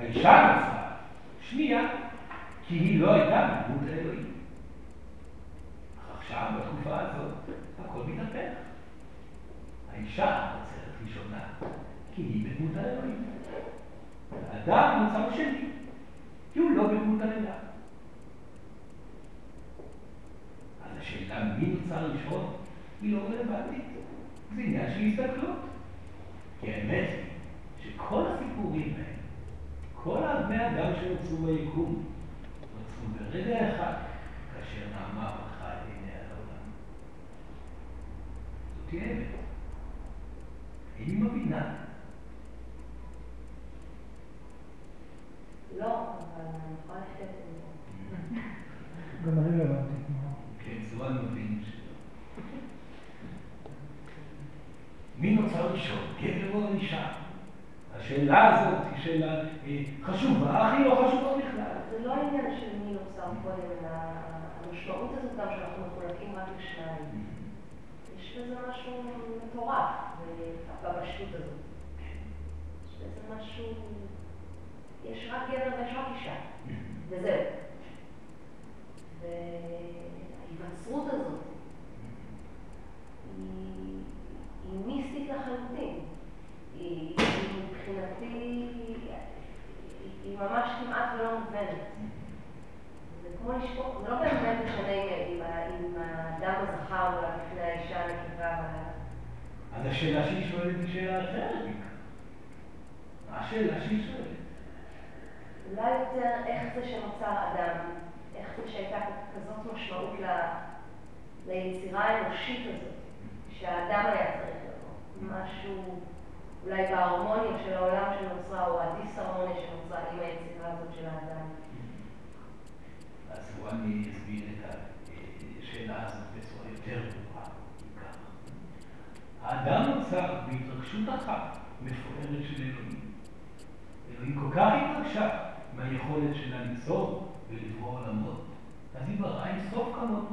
האישה נוצרה, שנייה, כי היא לא הייתה בדמות האלוהים. עכשיו, בתקופה הזאת, הכל מתהפך. האישה נוצרת ראשונה, כי היא בדמות האלוהים. האדם נוצר שני, כי הוא לא בדמות האלוהים. היא לא רלוונטית. זה עניין של הסתכלות. כי האמת שכל הסיפורים האלה, כל הבני אדם שנוצרו ביקום, נוצרו ברגע אחד, כאשר נעמה ברכה את עיני העולם. זאת האמת. איני מבינה. לא, אבל אני יכולה לשאת את זה. גם אני לא הבנתי. כן, סוראן מבין שלא. מי נוצר ראשון? גבר או אישה? השאלה הזאת היא שאלה חשובה, אך היא לא חשובה בכלל. זה לא העניין של מי נוצר קודם, המשמעות הזאת גם שאנחנו מחולקים רק לשניים. יש לזה משהו מטורף בבשלות הזאת. יש לזה משהו... יש רק גבר ויש רק אישה, וזהו. וההיווצרות הזאת היא מיסטית לחלוטין. היא מבחינתי, היא ממש כמעט ולא מובנת. זה כמו לשפוך, זה לא באמת משנה אם האדם הזכר או לפני האישה נקרא אז השאלה שהיא שואלת היא שאלה אחרת. מה השאלה שהיא שואלת? אולי יותר איך זה שנוצר אדם, איך זה שהייתה כזאת משמעות ליצירה האנושית הזאת, שהאדם היה צריך לבוא. משהו, אולי בהרמוניה של העולם שנוצרה, או הדיסהרמוניה שנוצרה עם היצירה הזאת של האדם. אז בואו אני אסביר את השאלה הזאת בצורה יותר גבוהה, כך. האדם נוצר בהתרגשות אחת מפוארת של אלוהים. אלוהים כל כך התרגשה מהיכולת שלה ליצור ולברוא עולמות. אז היא בראה עם סוף כמונו.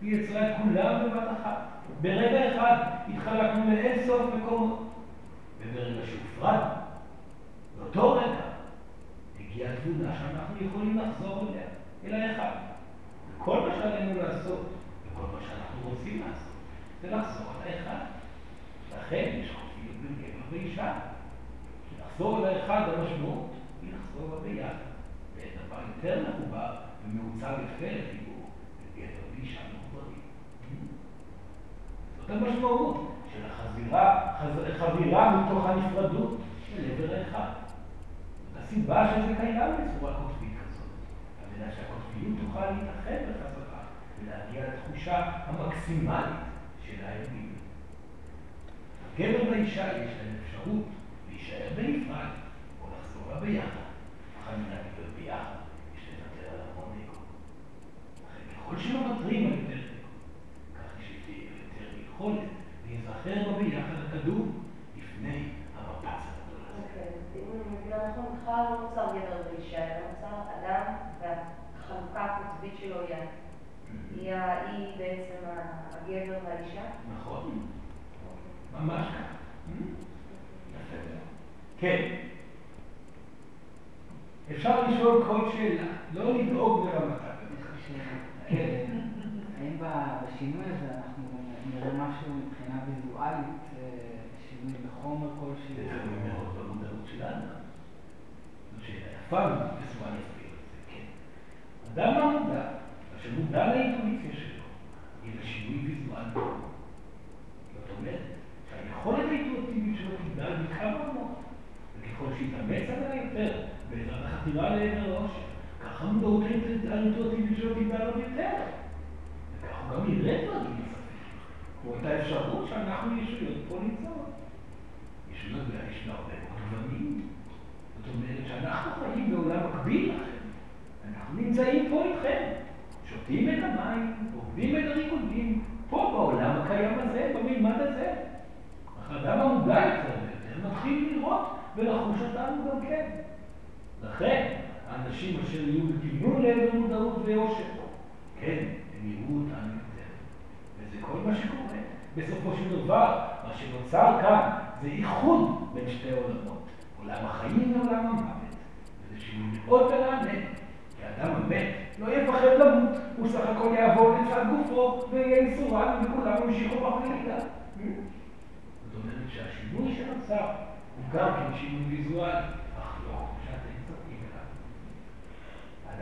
היא יצרה את כולם בבת אחת. ברגע אחד התחלקנו לאין סוף מקומות. וברגע שהופרדנו, באותו רגע, הגיעה תבונה שאנחנו יכולים לחזור אליה, אלא אחד. וכל מה שעלינו לעשות, וכל מה שאנחנו רוצים לעשות, זה לחזור על האחד. לכן יש חופיות בין גבר ואישה. לחזור על האחד המשמעות היא לחזור הביחד. ואת דבר יותר מחובר ומעוצב יפה לחיבור, בגדר ואישה מחוברים. זאת המשמעות של החבירה מתוך הנפרדות לעבר האחד. זאת הסיבה שזה קיים בצורה קוטבית כזאת. על ידי שהקוטביות תוכל להתאחד בחזרה ולהגיע לתחושה המקסימלית של האלוהים. הגבר והאישה יש להם אפשרות להישאר בנפרד או לחזור הביחד. אחרי מנהגיות ביחד, יש לנטר על המון אגו. אחרי ככל שמבטרים על יותר אגו, כך שתהיה יותר יכולת להיזכר בביחד הקדום לפני המפץ הגדול הזה. אוקיי, אז אם אני מבינה נכון, בכלל לא נוצר גבר ואישה, אלא נוצר אדם והחלוקה הקוטבית שלו היא בעצם הגבר והאישה? נכון, ממש כך. יפה. כן. אפשר לשאול כל שאלה, לא לדאוג לרמתה. כן. האם בשינוי הזה אנחנו נראה משהו מבחינה ויזואלית, שינוי בחומר כלשהו? זה תלוי מאוד במודעות שלנו. זו שאלה יפה, וסוראן יסביר את זה, כן. אדם המודע, אשר מודע לאינטואיציה שלו, היא לשינוי ויזואלי. זאת אומרת, שהיכולת האינטואיטיבית שלו תגדל בכמה רמות. וככל שהתאמץ עליה יותר, בעזרת החתירה לעבר העושר, כך המודעות האינטואיטיבית שלו תגדל עוד יותר. וכך הוא גם יראה דברים לספק. כמו אותה אפשרות שאנחנו ישויות פה ניצור. ישויות ויש לה הרבה מגוונים. זאת אומרת שאנחנו חיים בעולם מקביל לכם. אנחנו נמצאים פה איתכם. שותים את המים, עובדים את הריקודים, פה בעולם הקיים הזה, במלמד הזה. האדם המודע יותר ויותר מתחיל לראות ולחוש אותנו גם כן. לכן, האנשים אשר יהיו גיוון להם במודעות ויושר, כן, הם יראו אותנו יותר. וזה כל מה שקורה. בסופו של דבר, מה שנוצר כאן זה איחוד בין שתי עולמות. עולם החיים ועולם המוות. וזה שינוי מאוד מרענן. כי האדם המת לא יפחד למות, הוא סך הכל יעבור לצד גופו ויהיה איסורן וכולם ימשיכו בחלילה. זאת אומרת שהשינוי שנוצר הוא גם כן שינוי ויזואלי, אך לא חושת היצורים אליו.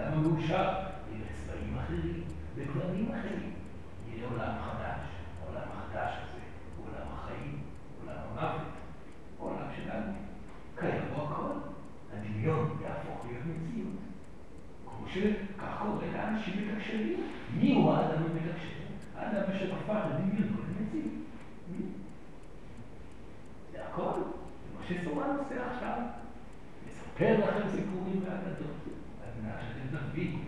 האדם המאושר יראה צבעים אחרים, בגוונים אחרים, יראה עולם חדש, העולם החדש הרי האנשים מתקשרים. מי הוא האדם המתקשר? האדם שבפך לדמיון ולמציאות. מי? זה הכל. מה שסוראן עושה עכשיו, מספר לכם סיפורים ואגדות. אז נראה שאתם תבינו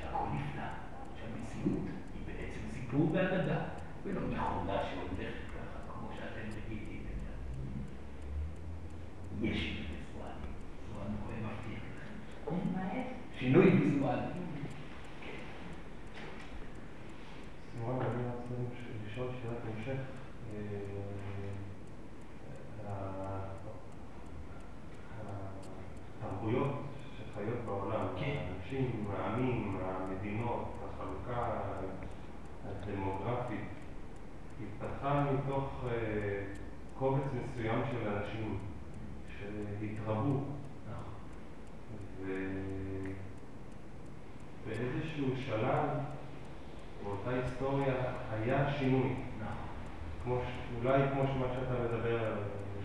שהכל נפלא, שהמציאות היא בעצם סיפור ואגדה, ולא מכונה שהולכת ככה, כמו שאתם רגילים את זה. יש שינוי ויזואלי, סוראן כהן מבטיח לכם. שינוי ויזואלי. סוראן, אני רוצה לשאול שאלת המשך. התרבויות שחיות בעולם, האנשים, העמים, המדינות, החלוקה הדמוגרפית, התפתחה מתוך קובץ מסוים של אנשים שהתרבו, ובאיזשהו שלב באותה היסטוריה היה שינוי, אולי כמו מה שאתה מדבר על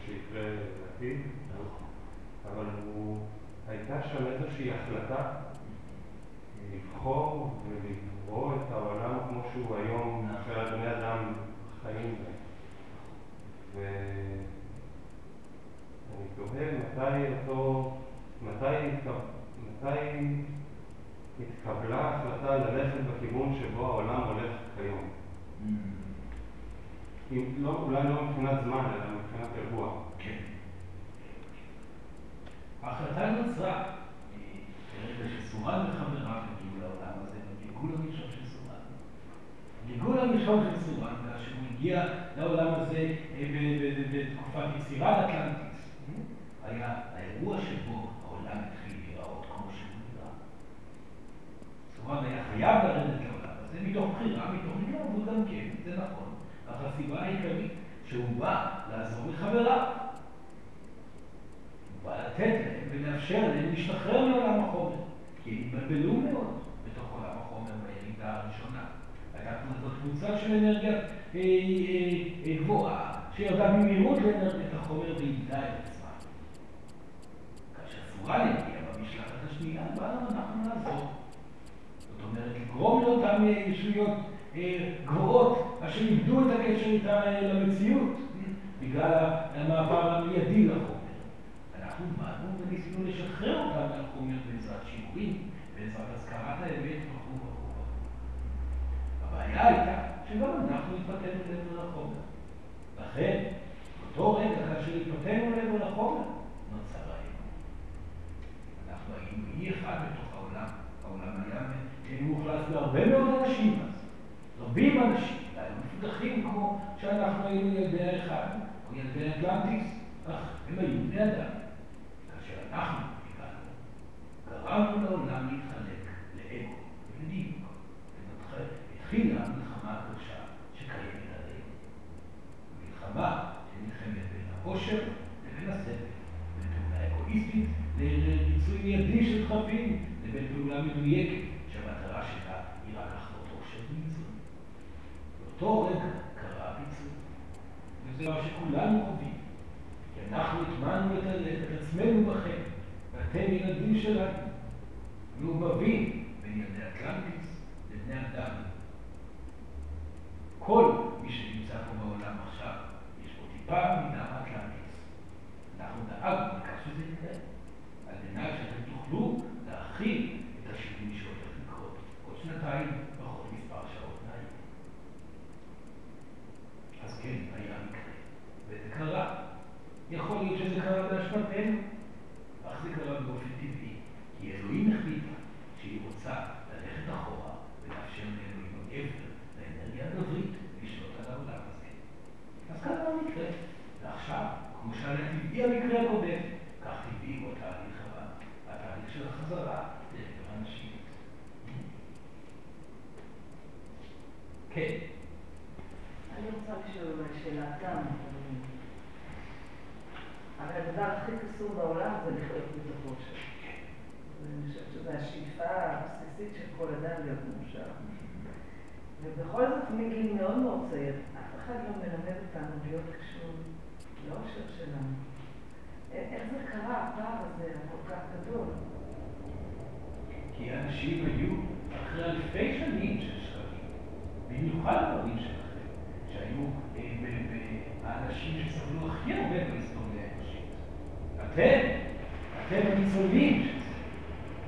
שיקרה לעתיד, אבל הייתה שם איזושהי החלטה לבחור ולברוא את העולם כמו שהוא היום של בני אדם חיים בהם. ואני תוהה מתי התקבלה ההחלטה ללכת בכיוון שבו העולם הולך כיום. אולי לא מבחינת זמן, אלא מבחינת אירוע. כן. ההחלטה נוצרה ברגע שסוראן וחבריו הגיעו לעולם הזה, בגלגול הראשון של סוראן. בגלגול הראשון של סוראן, כאשר הוא הגיע לעולם הזה בתקופת יצירת אטלנטיס, היה האירוע שבו העולם התחיל להיראות כמו שהוא נראה. סוראן היה חייב לרדת לעולם הזה מתוך בחירה, מתוך עניין, והוא גם כן, זה נכון. אך הסיבה העיקרית שהוא בא לעזור לחבריו. הוא בא לתת להם ולאפשר להם להשתחרר מעולם החומר, כי הם התבלבלו מאוד בתוך עולם החומר בירידה הראשונה. לקחנו זאת קבוצה של אנרגיה גבוהה, שירדה ממהירות לאנרגיית החומר ועידה את עצמה. כאשר סוראן הגיעה במשלחת השנייה, באנו אנחנו לעזור. זאת אומרת, לגרום לאותן ישויות גבוהות אשר איבדו את הקשר איתן למציאות בגלל המעבר המיידי לחומר. אנחנו באנו וניסינו לשחרר אותם מהחומר בעזרת שיעורים, בעזרת הזכרת האמת וכו'. הבעיה הייתה שגם אנחנו התפתנו לעבר החומר. לכן, באותו רגע כאשר התפתנו לעבר החומר, נוצר האמון. אנחנו היינו אי אחד בתוך העולם. העולם היה מוחלט להרבה מאוד אנשים אז. רבים אנשים, היו מפותחים כמו שאנחנו היינו ילדי האחד או ילדי אטלנטיס, אך הם היו בני אדם. כאשר אנחנו הגענו, גרמנו לעולם להתחלק לאגו ולדיוק, והתחילה המלחמה הקשה שקיימת עלינו. מלחמה שנלחמת בין העושר לבין הסבל, בין פעולה אגואיסטית לריצוי מיידי של דחפים, לבין פעולה מדויקת שהמטרה שלה היא רק לחוות עושר וניצול. באותו רגע קרה הפיצול, וזה מה שכולנו חווים. אנחנו התמנו את עצמנו בכם, ואתם ילדים שלנו, מעובבים בין ילדי אטלנטיס לבני אדם. כל מי שנמצא פה בעולם עכשיו, יש פה טיפה מדם אטלנטיס. אנחנו דאגנו לכך שזה יקרה, על מנת שאתם תוכלו להכיל את השינוי שהולך לקרות עוד שנתיים, פחות מספר שעות נעים. אז כן, היה מקרה, וזה קרה. יכול להיות שזה קרה באשמתנו, אך זה קרה באופן טבעי, כי אלוהים החליטה שהיא רוצה ללכת אחורה ולאפשר לאלוהים עבר לאנרגיה הגברית לשלוט על העולם הזה. אז קרה המקרה, ועכשיו, כמו שהיה טבעי המקרה הקודם, כך טבעי הוא התהליך של החזרה לעבר הנשית. כן. אני רוצה לשאול שאלה גם. אבל הדבר הכי קסום בעולם זה לחיות בתוך אושר. ואני חושבת שזו השאיפה הבסיסית של כל אדם להיות מאושר. ובכל זאת, מגיל מאוד מאוד צעיר, אף אחד לא מלמד אותנו להיות קשור לאושר שלנו. איך זה קרה הפער הזה, כל כך גדול? כי האנשים היו אחרי אלפי שנים של שקרים, במיוחד דברים שלכם, שהיו האנשים שסבלו הכי הרבה בהיסטוריה האנושית. אתם הניצולים של זה.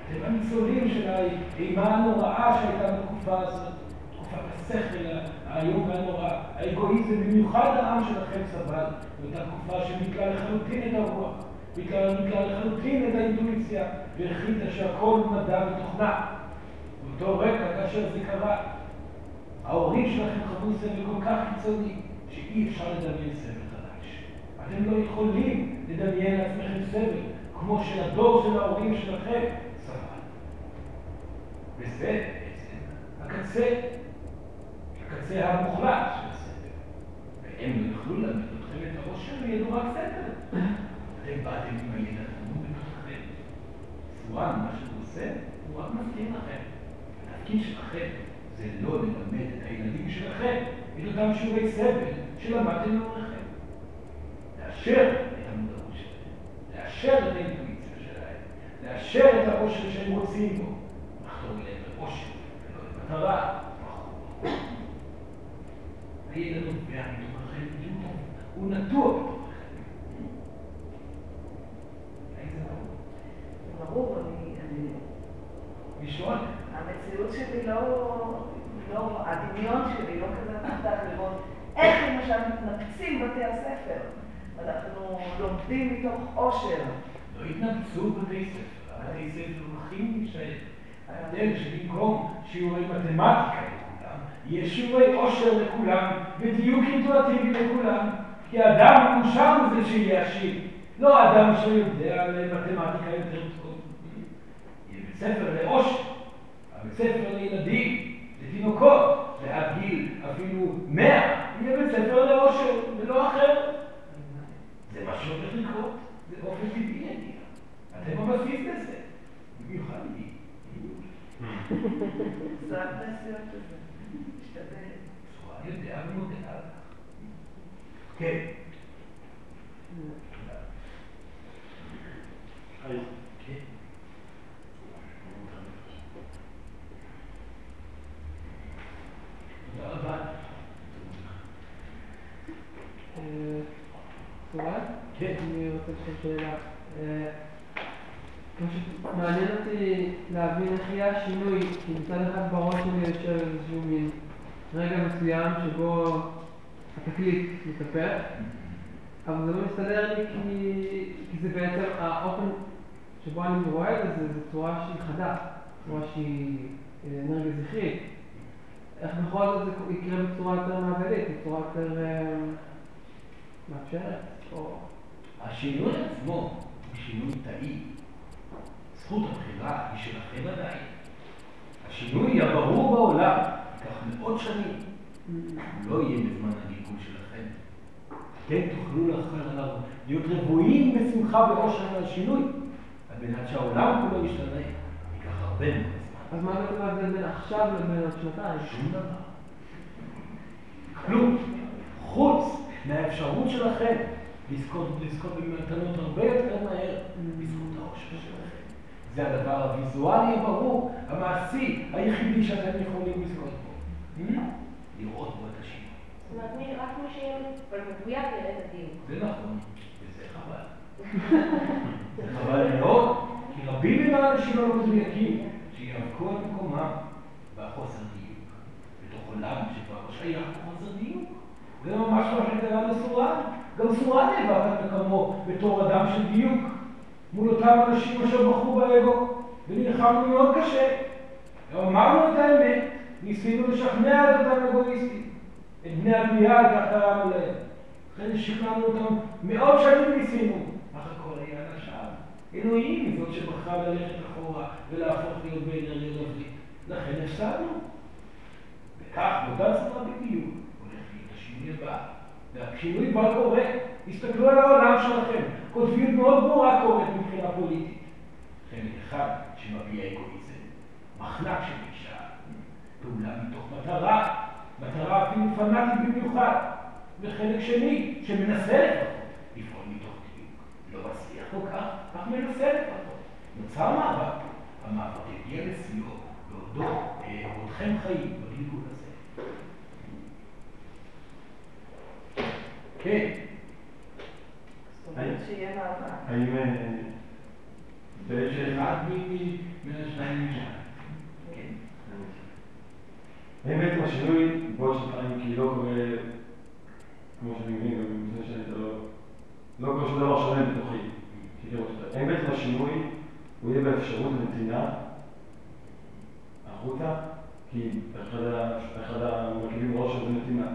אתם הניצולים של האימה הנוראה שהייתה בתקופה הזאת, תקופת השכל, האיום והנורא, האגואיזם, במיוחד העם שלכם סבל, באותה תקופה שנקרא לחלוטין את הרוח. מכלל לחלוטין את האינטואיציה, והחליטה שהכל מדע ותוכנה. באותו רקע, כאשר זה קרה, ההורים שלכם חוו סבל כל כך קיצוני, שאי אפשר לדמיין סבל חדש. אתם לא יכולים לדמיין לעצמכם סבל, כמו שהדור של ההורים שלכם סבל. וזה בעצם הקצה המוחלט של הסבל. והם יוכלו להגיד אתכם את הראש שלו, ידעו רק סבל. אתם באתם עם הילדנו בתוככם. סוראן, מה שהוא עושה, הוא רק מזכיר לכם. התפקיד שלכם זה לא ללמד את הילדים שלכם, את אותם שיעורי סבל שלמדתם לאורכם. לאשר את המודעות שלהם, לאשר את האינטואיציה שלהם, לאשר את העושר שהם רוצים בו. לחתור אליהם לעושר ולא למטרה, בחור. הילדות והמתוככם לימוד, הוא נטוע. ברור, אני שואל. המציאות שלי לא, הדמיון שלי לא כזה נפתח לראות איך למשל מתנפצים בתי הספר. אנחנו לומדים מתוך עושר. לא התנפצו בתי ספר, בתי ספר הולכים להישאר. ההבדל שבמקום שיעורי מתמטיקה לכולם, יהיה שיעורי עושר לכולם ודיוק אינטואיטיבי לכולם, כי האדם המאושר זה שיהיה עשיר. לא אדם שיודע מתמטיקה יותר טוב. יהיה בית ספר לאושר, בית ספר לילדים, לתינוקות, ועד גיל אפילו 100, יהיה בית ספר לאושר ולא אחר. זה מה שהולך לקרות, זה באופן טבעי יגיע. אתם הבסיס לזה, במיוחד לי. זאת נסיעות לזה, משתדל. סוראן יודע ומודע לך. כן. היי, כן. תודה רבה. סוראן? כן. אני רוצה לשאול שאלה. מעניין אותי להבין איך יהיה השינוי, כי מצד אחד בראש שלי יושב איזשהו מין רגע מסוים שבו התקליט מתהפך, אבל זה לא מסתדר לי כי זה בעצם האופן שבו אני רואה את זה, זו צורה שהיא חדה, צורה שהיא אנרגיה זכרית. איך בכל זאת זה יקרה בצורה יותר מעגלית, בצורה יותר מאפשרת? השינוי עצמו הוא שינוי תאי. זכות הבחירה היא שלכם עדיין. השינוי הברור בעולם ייקח מאות שנים. הוא לא יהיה בזמן הגיבול שלכם. אתם תוכלו לאחר עליו להיות רבועים בשמחה ואושר על שינוי, על מנת שהעולם כולו ישתנה, ייקח הרבה מאוד זמן. אז מה אתה מבדיל בין עכשיו לבין השנתיים? שום דבר. כלום, חוץ מהאפשרות שלכם לזכות במתנות הרבה יותר מהר בזכות האושר שלכם. זה הדבר הוויזואלי הברור, המעשי, היחידי שאתם יכולים לזכות בו. לראות בו את השינוי. זאת אומרת, רק כמו שיהיה מדויק יראה את הדיוק. זה נכון, וזה חבל. זה חבל מאוד, כי רבים מן האנשים לא מדויקים שיאבקו על מקומם בחוסר דיוק. בתוך עולם שכבר לא שייך בחוסר דיוק. זה ממש מה שקרה לסוראן. גם סוראן נאבק על מקומו בתור אדם של דיוק. מול אותם אנשים אשר בחרו באגו, ונלחמנו מאוד קשה. ואמרנו את האמת, ניסינו לשכנע את אותם אגואיסטים. את בני הבנייה כך דרנו להם. אחרי ששכנענו אותם מאות שנים ניסינו. אך הכל היה נשאר. אלוהים זאת שבחרה ללכת אחורה ולהפוך להיות באנרגיה רבלית. לכן נשארנו. וכך, באותה צורה בדיוק, הולך להיות השינוי הבא. והשינוי כבר קורה. הסתכלו על העולם שלכם. קוטביות מאוד ברורה קורית מבחינה פוליטית. חלק אחד שמביע אגואיזם. מחנק של אישה. פעולה מתוך מטרה. מטרה אפילו פנאטית במיוחד, וחלק שני שמנסה לפחות לפעול מתוך דיוק. לא מצליח כל כך, אך מנסה לפחות. נוצר מאבק, המאבק יהיה לסיוע בעודו, בעודכם חיים בגלגול הזה. כן. זאת אומרת שיהיה מעבר. האם באיזה אחד מהשניים משם? כן. האם בעצם השינוי בעוד שנתיים, כי לא קורה, כמו שאני מבין, גם לפני שאני לא קורה שום דבר שונה בתוכי. האם בעצם השינוי הוא יהיה באפשרות לנתינה החוצה, כי אחד המרכיבים ראש הזה נתינה.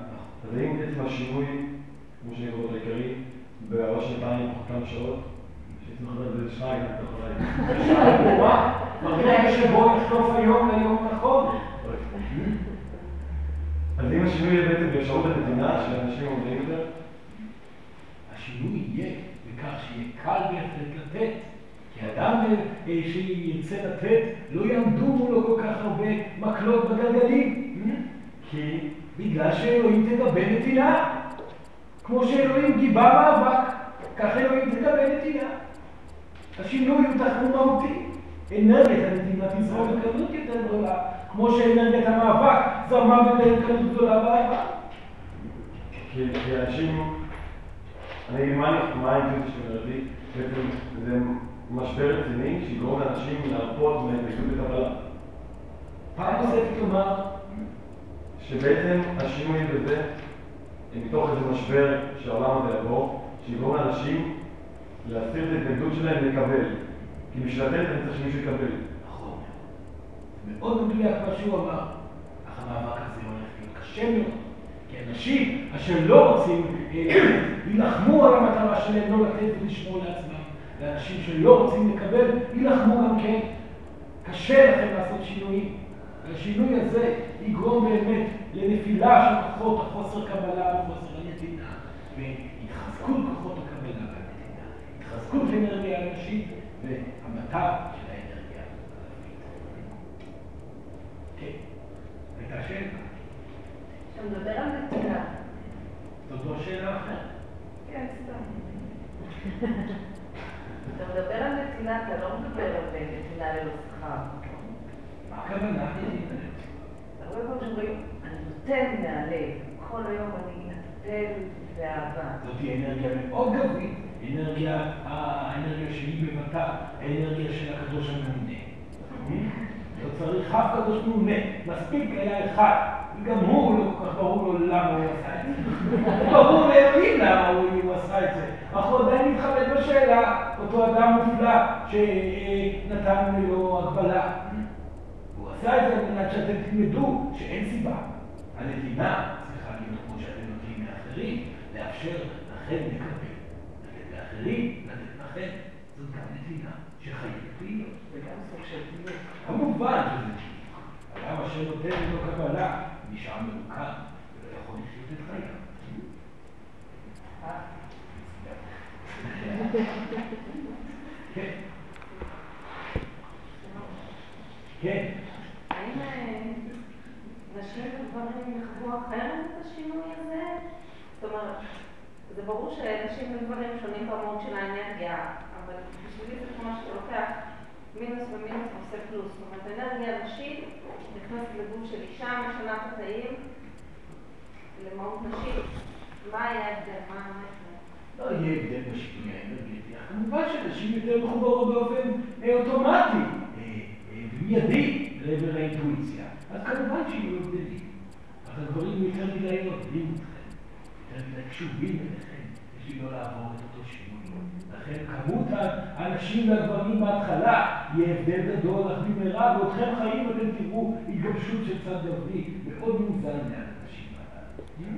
אז האם בעצם השינוי, כמו שאני קורא לעיקרי, בראש שנתיים פחות כמה שעות, שצריך לדעת זה שניים, אתה יכול להגיד. שעה פרועה, מרגילה שבו נחלוף היום ליום נכון. אז אם השינוי יהיה בעצם באפשרות לנתינה, שאנשים עומדים יותר? השינוי יהיה בכך שיהיה קל בהחלט לתת, כי אדם שירצה לתת לא יעמדו מולו כל כך הרבה מקלות בגלגלים, כי בגלל שאלוהים תגבה נתינה. כמו שאלוהים גיבה מאבק, כך אלוהים תגבה נתינה. השינוי הוא תחום מהותי. אנרגיית הנתינה תזרום בקלות יותר גדולה, כמו שאנרגיית המאבק זרמה בקלות גדולה באבק. כי אנשים, מה האינטואיציה שמרתי? זה משבר רציני שיגרום לאנשים להרפות מההתנגדות לקבלה. פעם נוספת לומר שבעצם השינוי בזה, מתוך איזה משבר שהעולם הזה יעבור, שיגרום לאנשים להסיר את ההתנגדות שלהם לקבל. כי בשביל לתת אני צריך שמישהו יקבל. נכון מאוד. מאוד מדויק מה שהוא אמר. אך המאבק הזה הולך להיות קשה מאוד. כי אנשים אשר לא רוצים ילחמו על המטרה שלהם לא לתת ולשמור לעצמם. לאנשים שלא רוצים לקבל ילחמו גם כן. קשה לכם לעשות שינויים. והשינוי הזה יגרום באמת לנפילה של כוחות החוסר קבלה וחוסר הנתינה. והתחזקות כוחות הקבלה והנתינה. התחזקות אנרגיה האנושית והמטה של האנרגיה האנושית. כן. הייתה שאלה? אתה מדבר על נתינה. זו שאלה אחרת. כן, סתם. אתה מדבר על נתינה, אתה לא מדבר על נתינה ללא שכר. מה הכוונה? הרבה פעמים אומרים, אני נותן מהלב, כל היום אני נותן באהבה. זאתי אנרגיה מאוד גבית, האנרגיה שלי במטה, האנרגיה של הקדוש המעונה. לא צריך אף קדוש מעונה, מספיק היה אחד, וגם הוא לא כל כך ברור לו למה הוא עשה את זה. ברור להבין למה הוא עשה את זה. אנחנו עדיין נתחבט בשאלה, אותו אדם מופלא שנתן לו הגבלה. הוא עשה את זה על מנת שאתם תלמדו שאין סיבה. הנתינה צריכה להיות כמו שאתם נותנים מאחרים, לאפשר לכם לקבל. לתת לאחרים, לתת לכם. זאת גם נתינה שחייבת להיות, וגם סוג של תלמוד. כמובן שזה תלמוד. אדם אשר נותן לו קבלה, נשאר מלוכן ולא יכול לחיות את חייו. כן. כן. האם נשים וגברים יחוו אחרת את השינוי הזה? זאת אומרת, זה ברור שנשים וגברים שונים במהות של האנרגיה, אבל בשבילי זה כמו שאתה לוקח מינוס ומינוס עושה פלוס. זאת אומרת, אנרגיה נשית נכנסת לגוף של אישה, משנה את התאים למהות נשית. מה יהיה ההבדל? מה ההבדל? לא יהיה הבדל בשינוי האנרגיה. כמובן שנשים יותר מחוברות באופן אוטומטי, מיידי, לעבר האינטואיציה. אז כמובן שיהיו הבדלים. אבל הדברים יותר מדי עובדים אתכם, יותר מדי קשובים אליכם, בשביל לא לעבור את אותו שינוי. לכן כמות האנשים והגברים בהתחלה יהיה הבדל גדול, אך במהרה, ואתכם חיים אתם תראו התגבשות של צד גברי, מאוד מאוזן מעל אנשים הללו.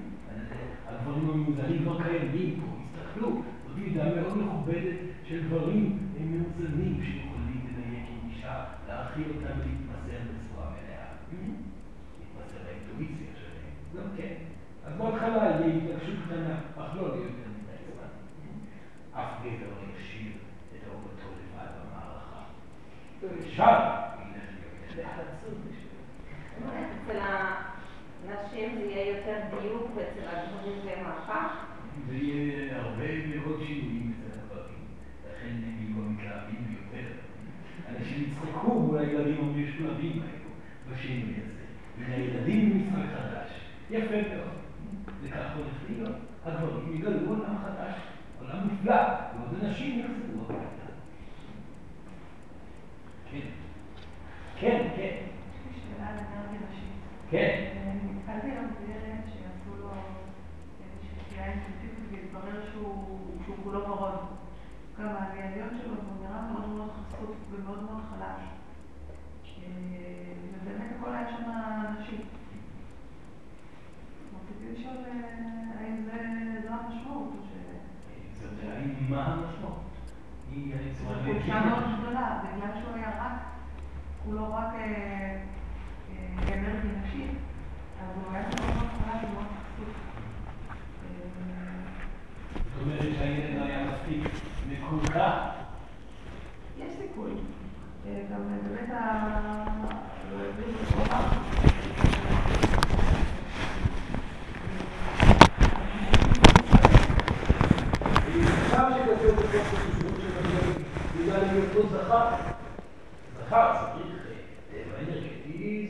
הדברים המאוזנים כבר קיימים פה, הסתכלו, זאת מידה מאוד מכובדת של גברים מאוזנים שיכולים לדייק עם אישה, להכיל אותם להתמסר בצורה מלאה. להתמסר לאינטואיציה שלהם. גם כן. אז בהתחלה יהיה התרגשות קטנה, אך לא יהיה יותר מדי זמן. אף גבר ישאיר את עוגתו לבד במערכה. ושם ילך להיות להחלצות בשביל. זאת אומרת, אצל הנשים זה יהיה יותר דיוק ואצל הדברים זה מהפך? זה יהיה הרבה מאוד שינויים אצל הדברים. לכן הם יהיו המתלהבים ביותר. אנשים יצחקו מול הילדים או מישהו יפה מאוד. וכך הולך להיות. הגברים יגלו עולם חדש, עולם נפלא, ועוד אנשים יחזרו הביתה. כן. כן, כן. יש לי שאלה על אנרגיה נשית. כן. נתקלתי למדרת שעשו לו שתייה אינטנסיבית והתברר שהוא כולו ורוד. גם העליון שלו נראה מאוד מאוד חסות ומאוד מאוד חלש. ובאמת הכל היה שם נשית. רציתי לשאול האם זה המשמעות או ש... זה יודע, האם מה המשמעות? היא חולשה מאוד גדולה, בגלל שהוא היה רק, הוא לא רק גמר כנשי, אז הוא היה מאוד חולה ומאוד חסות. זאת אומרת שהילד היה מספיק מקולקה? יש סיכוי. גם באמת זכר צריך טבע אנרגטי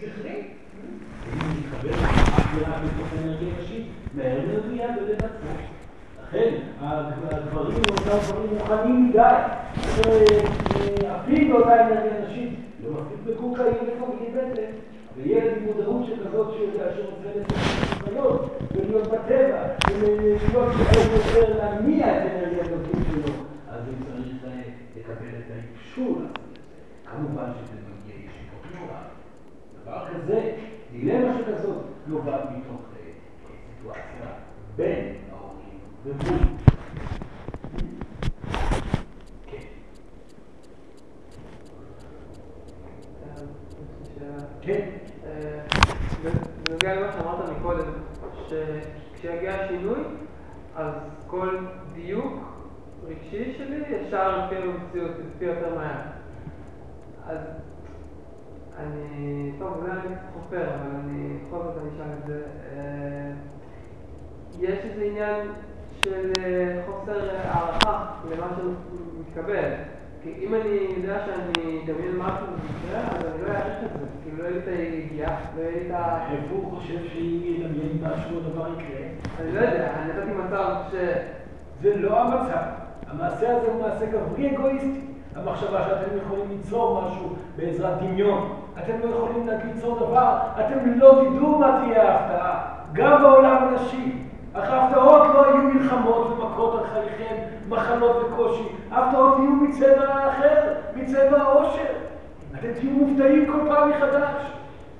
זכרי. אם הוא מתחבר אגירה בתוך אנרגיה נשית, מהר מרגיע בלב עצמו. לכן, הדברים ואותם דברים מוכנים מדי, אפילו באותה אנרגיה נשית, לא מפעיל בקוקאין וקוגנין בטן, ויהיה לי מודעות שכזאת שכאשר רוצה לצאת לבנות, ולהיות בטבע, ולהיות יותר להניע את האנרגיה הזאת שלו, אז הוא צריך לקבל את האיפשור הזה. כמובן שזה מגיע ישיבות נורא. דבר כזה, דילמה שכזאת נובעת מתוך סיטואציה בין ההורים ומול. כן. כן. בנוגע למה שאמרת מקודם, שכשיגיע השינוי, אז כל דיוק רגשי שלי ישר אפילו יצפי יותר מהר. אז אני, טוב, אולי אני חופר, אבל אני חופר את הנשאל את זה. יש איזה עניין של חוסר הערכה למה שמתקבל. כי אם אני יודע שאני דמיין משהו במקרה, אז אני לא אעריך את זה. כי לא הייתה יגיעה, לא הייתה... הוא חושב שהיא דמיין משהו, דבר יקרה. אני לא יודע, אני נתתי מצב ש... זה לא המצב. המעשה הזה הוא מעשה גברי אגואיסטי. המחשבה שאתם יכולים ליצור משהו בעזרת דמיון. אתם לא יכולים ליצור דבר, אתם לא תדעו מה תהיה ההפתעה. גם בעולם הנשי. אך ההפתעות לא יהיו מלחמות ומכות על חייכם, מחלות וקושי. ההפתעות יהיו מצבע אחר, מצבע העושר. אתם תהיו מופתעים כל פעם מחדש.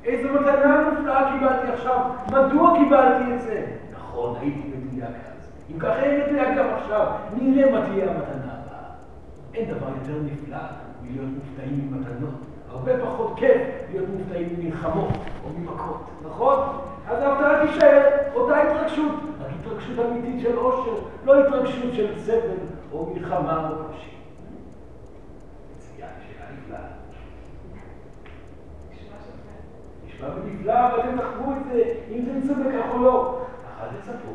איזו מתנה מופלאה קיבלתי עכשיו, מדוע קיבלתי את זה? נכון, הייתי מדויק אז. אם ככה אין מדויק גם עכשיו, נראה מה תהיה המתנה. אין דבר יותר נפלא מלהיות מופתעים ממתנות. הרבה פחות כיף להיות מופתעים ממלחמות או ממכות, נכון? אז ההפתעה תישאר אותה התרגשות, רק התרגשות אמיתית של עושר, לא התרגשות של סבל או מלחמה או משהו. מצוין, שאלה נפלאה. נשמע ונפלא, אבל אתם תחבו את זה, אם זה נצא בכך או לא. אחת תצפו,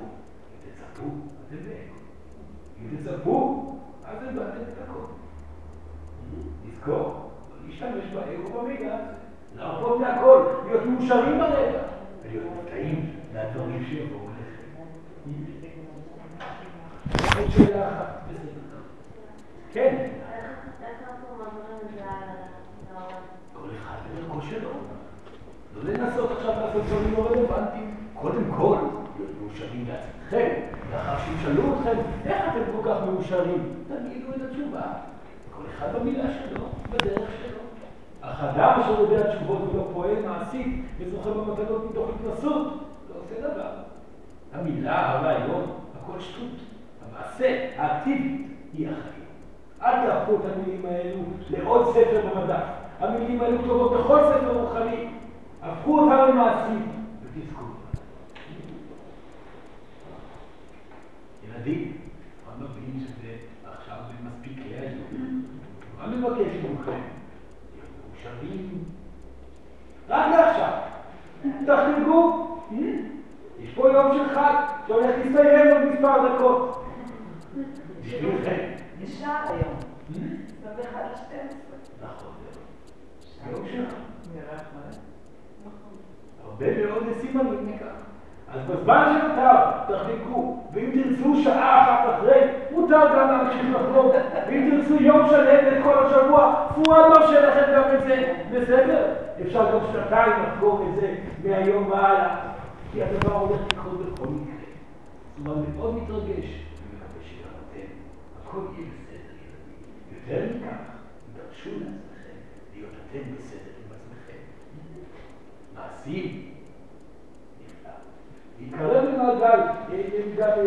ותצפו, אתם באגו. אם תצפו, אז זה בעצם תקות. נזכור, להשתמש באגו במידע, להרפות מהכל, להיות מאושרים ברגע, ולהיות מפתעים מהדברים שיבואו לכם. עוד שאלה אחת, בסדר. כן. איך אנחנו מעבירים את זה? כל אחד בדרכו שלו. לא לנסות עכשיו לעשות דברים לא רלוונטיים. קודם כל, להיות מאושרים לעצמכם. לאחר שישאלו אתכם, איך אתם כל כך מאושרים? תגידו את התשובה. כל אחד במילה שלו, בדרך שלו. אך אדם שיודע תשובות ולא פועל מעשית, וזוכה במתנות מתוך התנסות, לא עושה דבר. המילה, הרעיון, הכל שטות. המעשה, האקטיבית, היא החיים. אל תהפכו את המילים האלו לעוד ספר במדע. המילים האלו טובות בכל ספר רוחני. הפכו אותם למעשית ותזכו. ילדים, אני לא מבין שזה עכשיו מספיק ליד. אני מבקש מכם, מאושרים, רק לעכשיו, תחלגו. יש פה יום של חג, שהולך להסתיים עוד מספר דקות. תשאו לכם. נשאר היום. בבחד השתיים. נכון, זהו. יום שעה. נראה אחלה. הרבה מאוד סימנים מכך. אז בזמן שנותר תחליקו, ואם תרצו שעה אחת אחרי, מותר גם להמשיך לחלוק, ואם תרצו יום שלם את כל השבוע, פואל לא שלכם גם את זה, בסדר? אפשר גם שנתיים לחלוק את זה מהיום והלאה, כי הדבר הולך לקרות בכל מקרה. זאת אומרת, מאוד מתרגש, ומקווה שגם הכל יהיה בסדר, ילדים. יותר מכך, דרשו לעצמכם להיות אתם בסדר עם עצמכם. מעשים. להתקרב למעגל, היא נוטה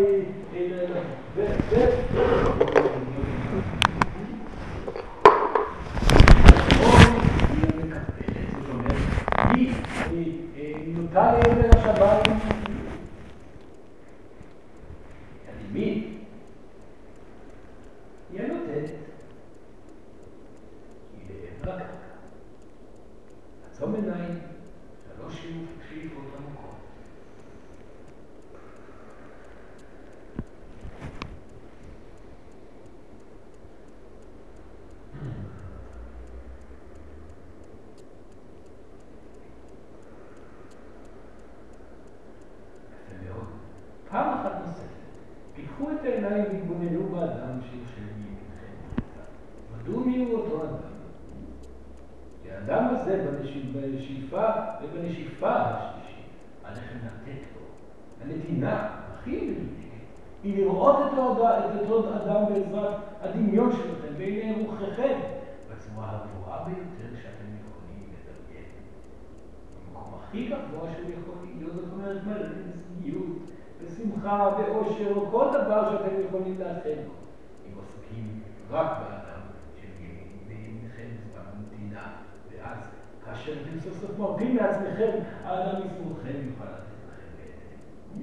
לעבר השביים, ידימית, היא הנותנת, היא לעבר הקרקע, עצום עיניים, שלא שאיפות למקום. פעם אחת נוספת, פיקחו את העיניים והתבוננו באדם שיושבים ימינכם. מדעו מי הוא אותו אדם. כי האדם הזה בשאיפה ובנשיפה השלישית, עליכם לתת לו. הנתינה הכי מנתקת היא לראות את אותו אדם בעזרת הדמיון שלכם בעיני רוחכם בצורה הגבוהה ביותר שאתם יכולים לדרגן. במקום הכי גבוה שאתם יכולים להיות, זאת אומרת מלאנזיות. בשמחה, באושר, או כל דבר שאתם יכולים להכן לו. אם עוסקים רק באדם של ימינכם במתינה, ואז כאשר אתם סוף סוף מרפים לעצמכם, האדם מסורכם יוכל לתת לכם בעצם.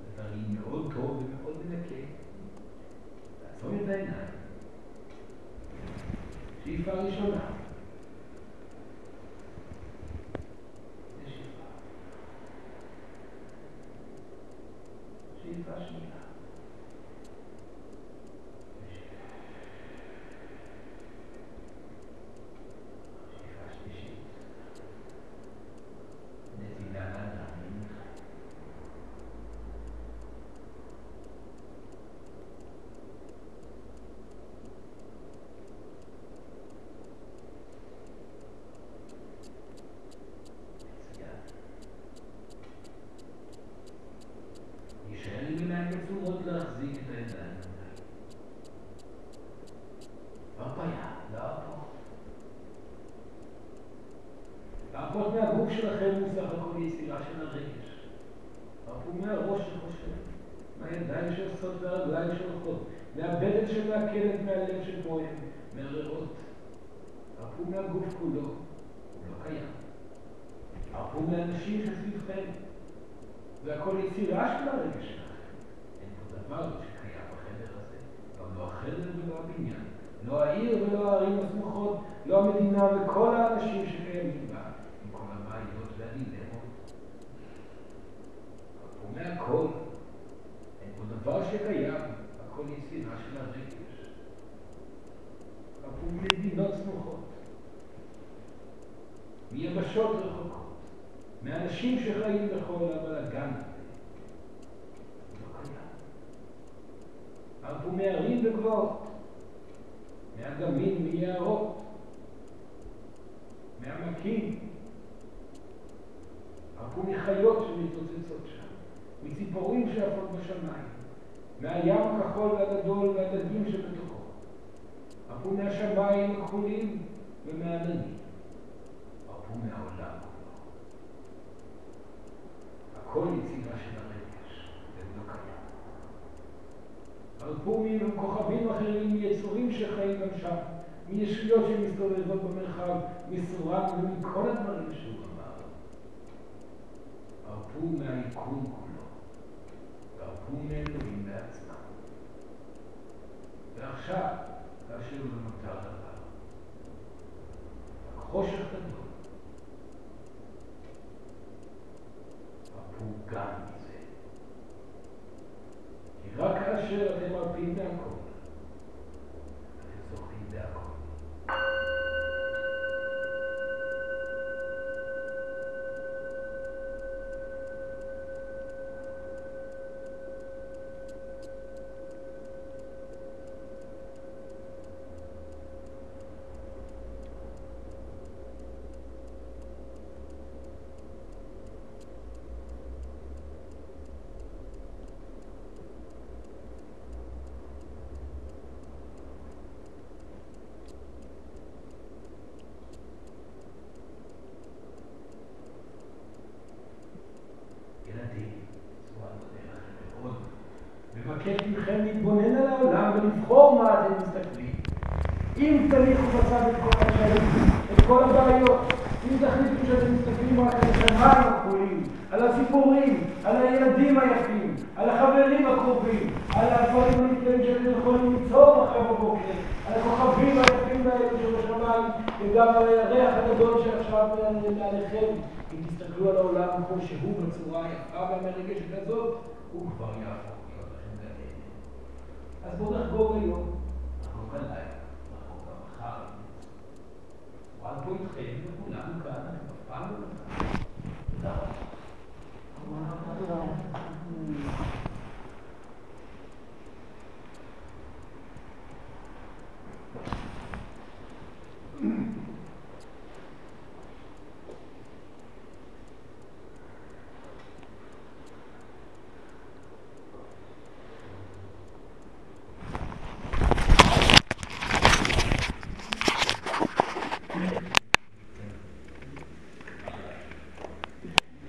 זה דברים מאוד טוב ומאוד מנקה. לעצום את העיניים. שאיפה ראשונה. שאיפה שנייה. שאיפה שלישית. נתינה לאדם ימינכם. עוד להחזיק את הידיים האלה. הרפיה, להרפות. להרפות מהגוף שלכם הוא סך הכל יצירה של הרגש. הרפו מהראש שחושב, מהידיים שעושות והרגליים שהולכות, מהבטן שמעכלת, מהלב שבועם, מהריאות. הרפו מהגוף כולו, הוא לא קיים. הרפו מהאנשים שסביבכם. זה הכל יצירה של הרגש שלכם. דבר שקיים בחדר הזה, גם לא החדר ולא הבניין, לא העיר ולא הערים הסמוכות, לא המדינה וכל האנשים שקיימים בה, עם כל הבעיות והדילמות. ומהכל, אין פה דבר שקיים, הכל יצירה של הרגש. פה מדינות סמוכות, מיבשות רחוקות, מאנשים שחיים בכל הבלגן. הרפו מהרים וגבעות, מהגמים, מיערות, מעמקים, הרפו מחיות שמתוצצות שם, מציפורים שעפות בשמיים, מהים הכחול והגדול והדגים שבתוכו, הרפו מהשמיים הכחולים ומהדגים, הרפו מהעולם כולו. הכל יצירה של הרגש, זה לא קיים. הרפומים הם כוכבים אחרים, מיצורים שחיים גם שם, מישויות שמסתובבות במרחב, מסוראן ומכל הדברים שהוא אמר. הרפו מהיקום כולו, והרפו מאלוהים בעצמם. ועכשיו, כאשר הוא נותר דבר, החושך גדול. הרפו גם מזה. רק כאשר אתם מרפים מהכל, אתם זוכים בהכל. ילדים. סוראן אומר מאוד. מבקש מכם להתבונן על העולם ולבחור מה אתם מסתכלים. אם תניחו בצד את כל השאלות, את כל הבעיות, אם תחליטו שאתם מסתכלים רק על השמיים הכחולים, על הסיפורים, על הילדים היפים, על החברים הקרובים, על הדברים הנפלאים שאתם יכולים ליצור אחרי בבוקר, על הכוכבים היפים האלה שבשמיים, וגם על הירח הגדול שעכשיו מעליכם. אם תסתכלו על העולם כמו שהוא בצורה היפה והמרגשת הזאת, הוא כבר יעבור להיות לכם גדול. אז בואו נחגוג היום, נחגוג הלילה, נחגוג המחר. הוא עד פה איתכם וכולנו כאן, אנחנו בפעם ולכם.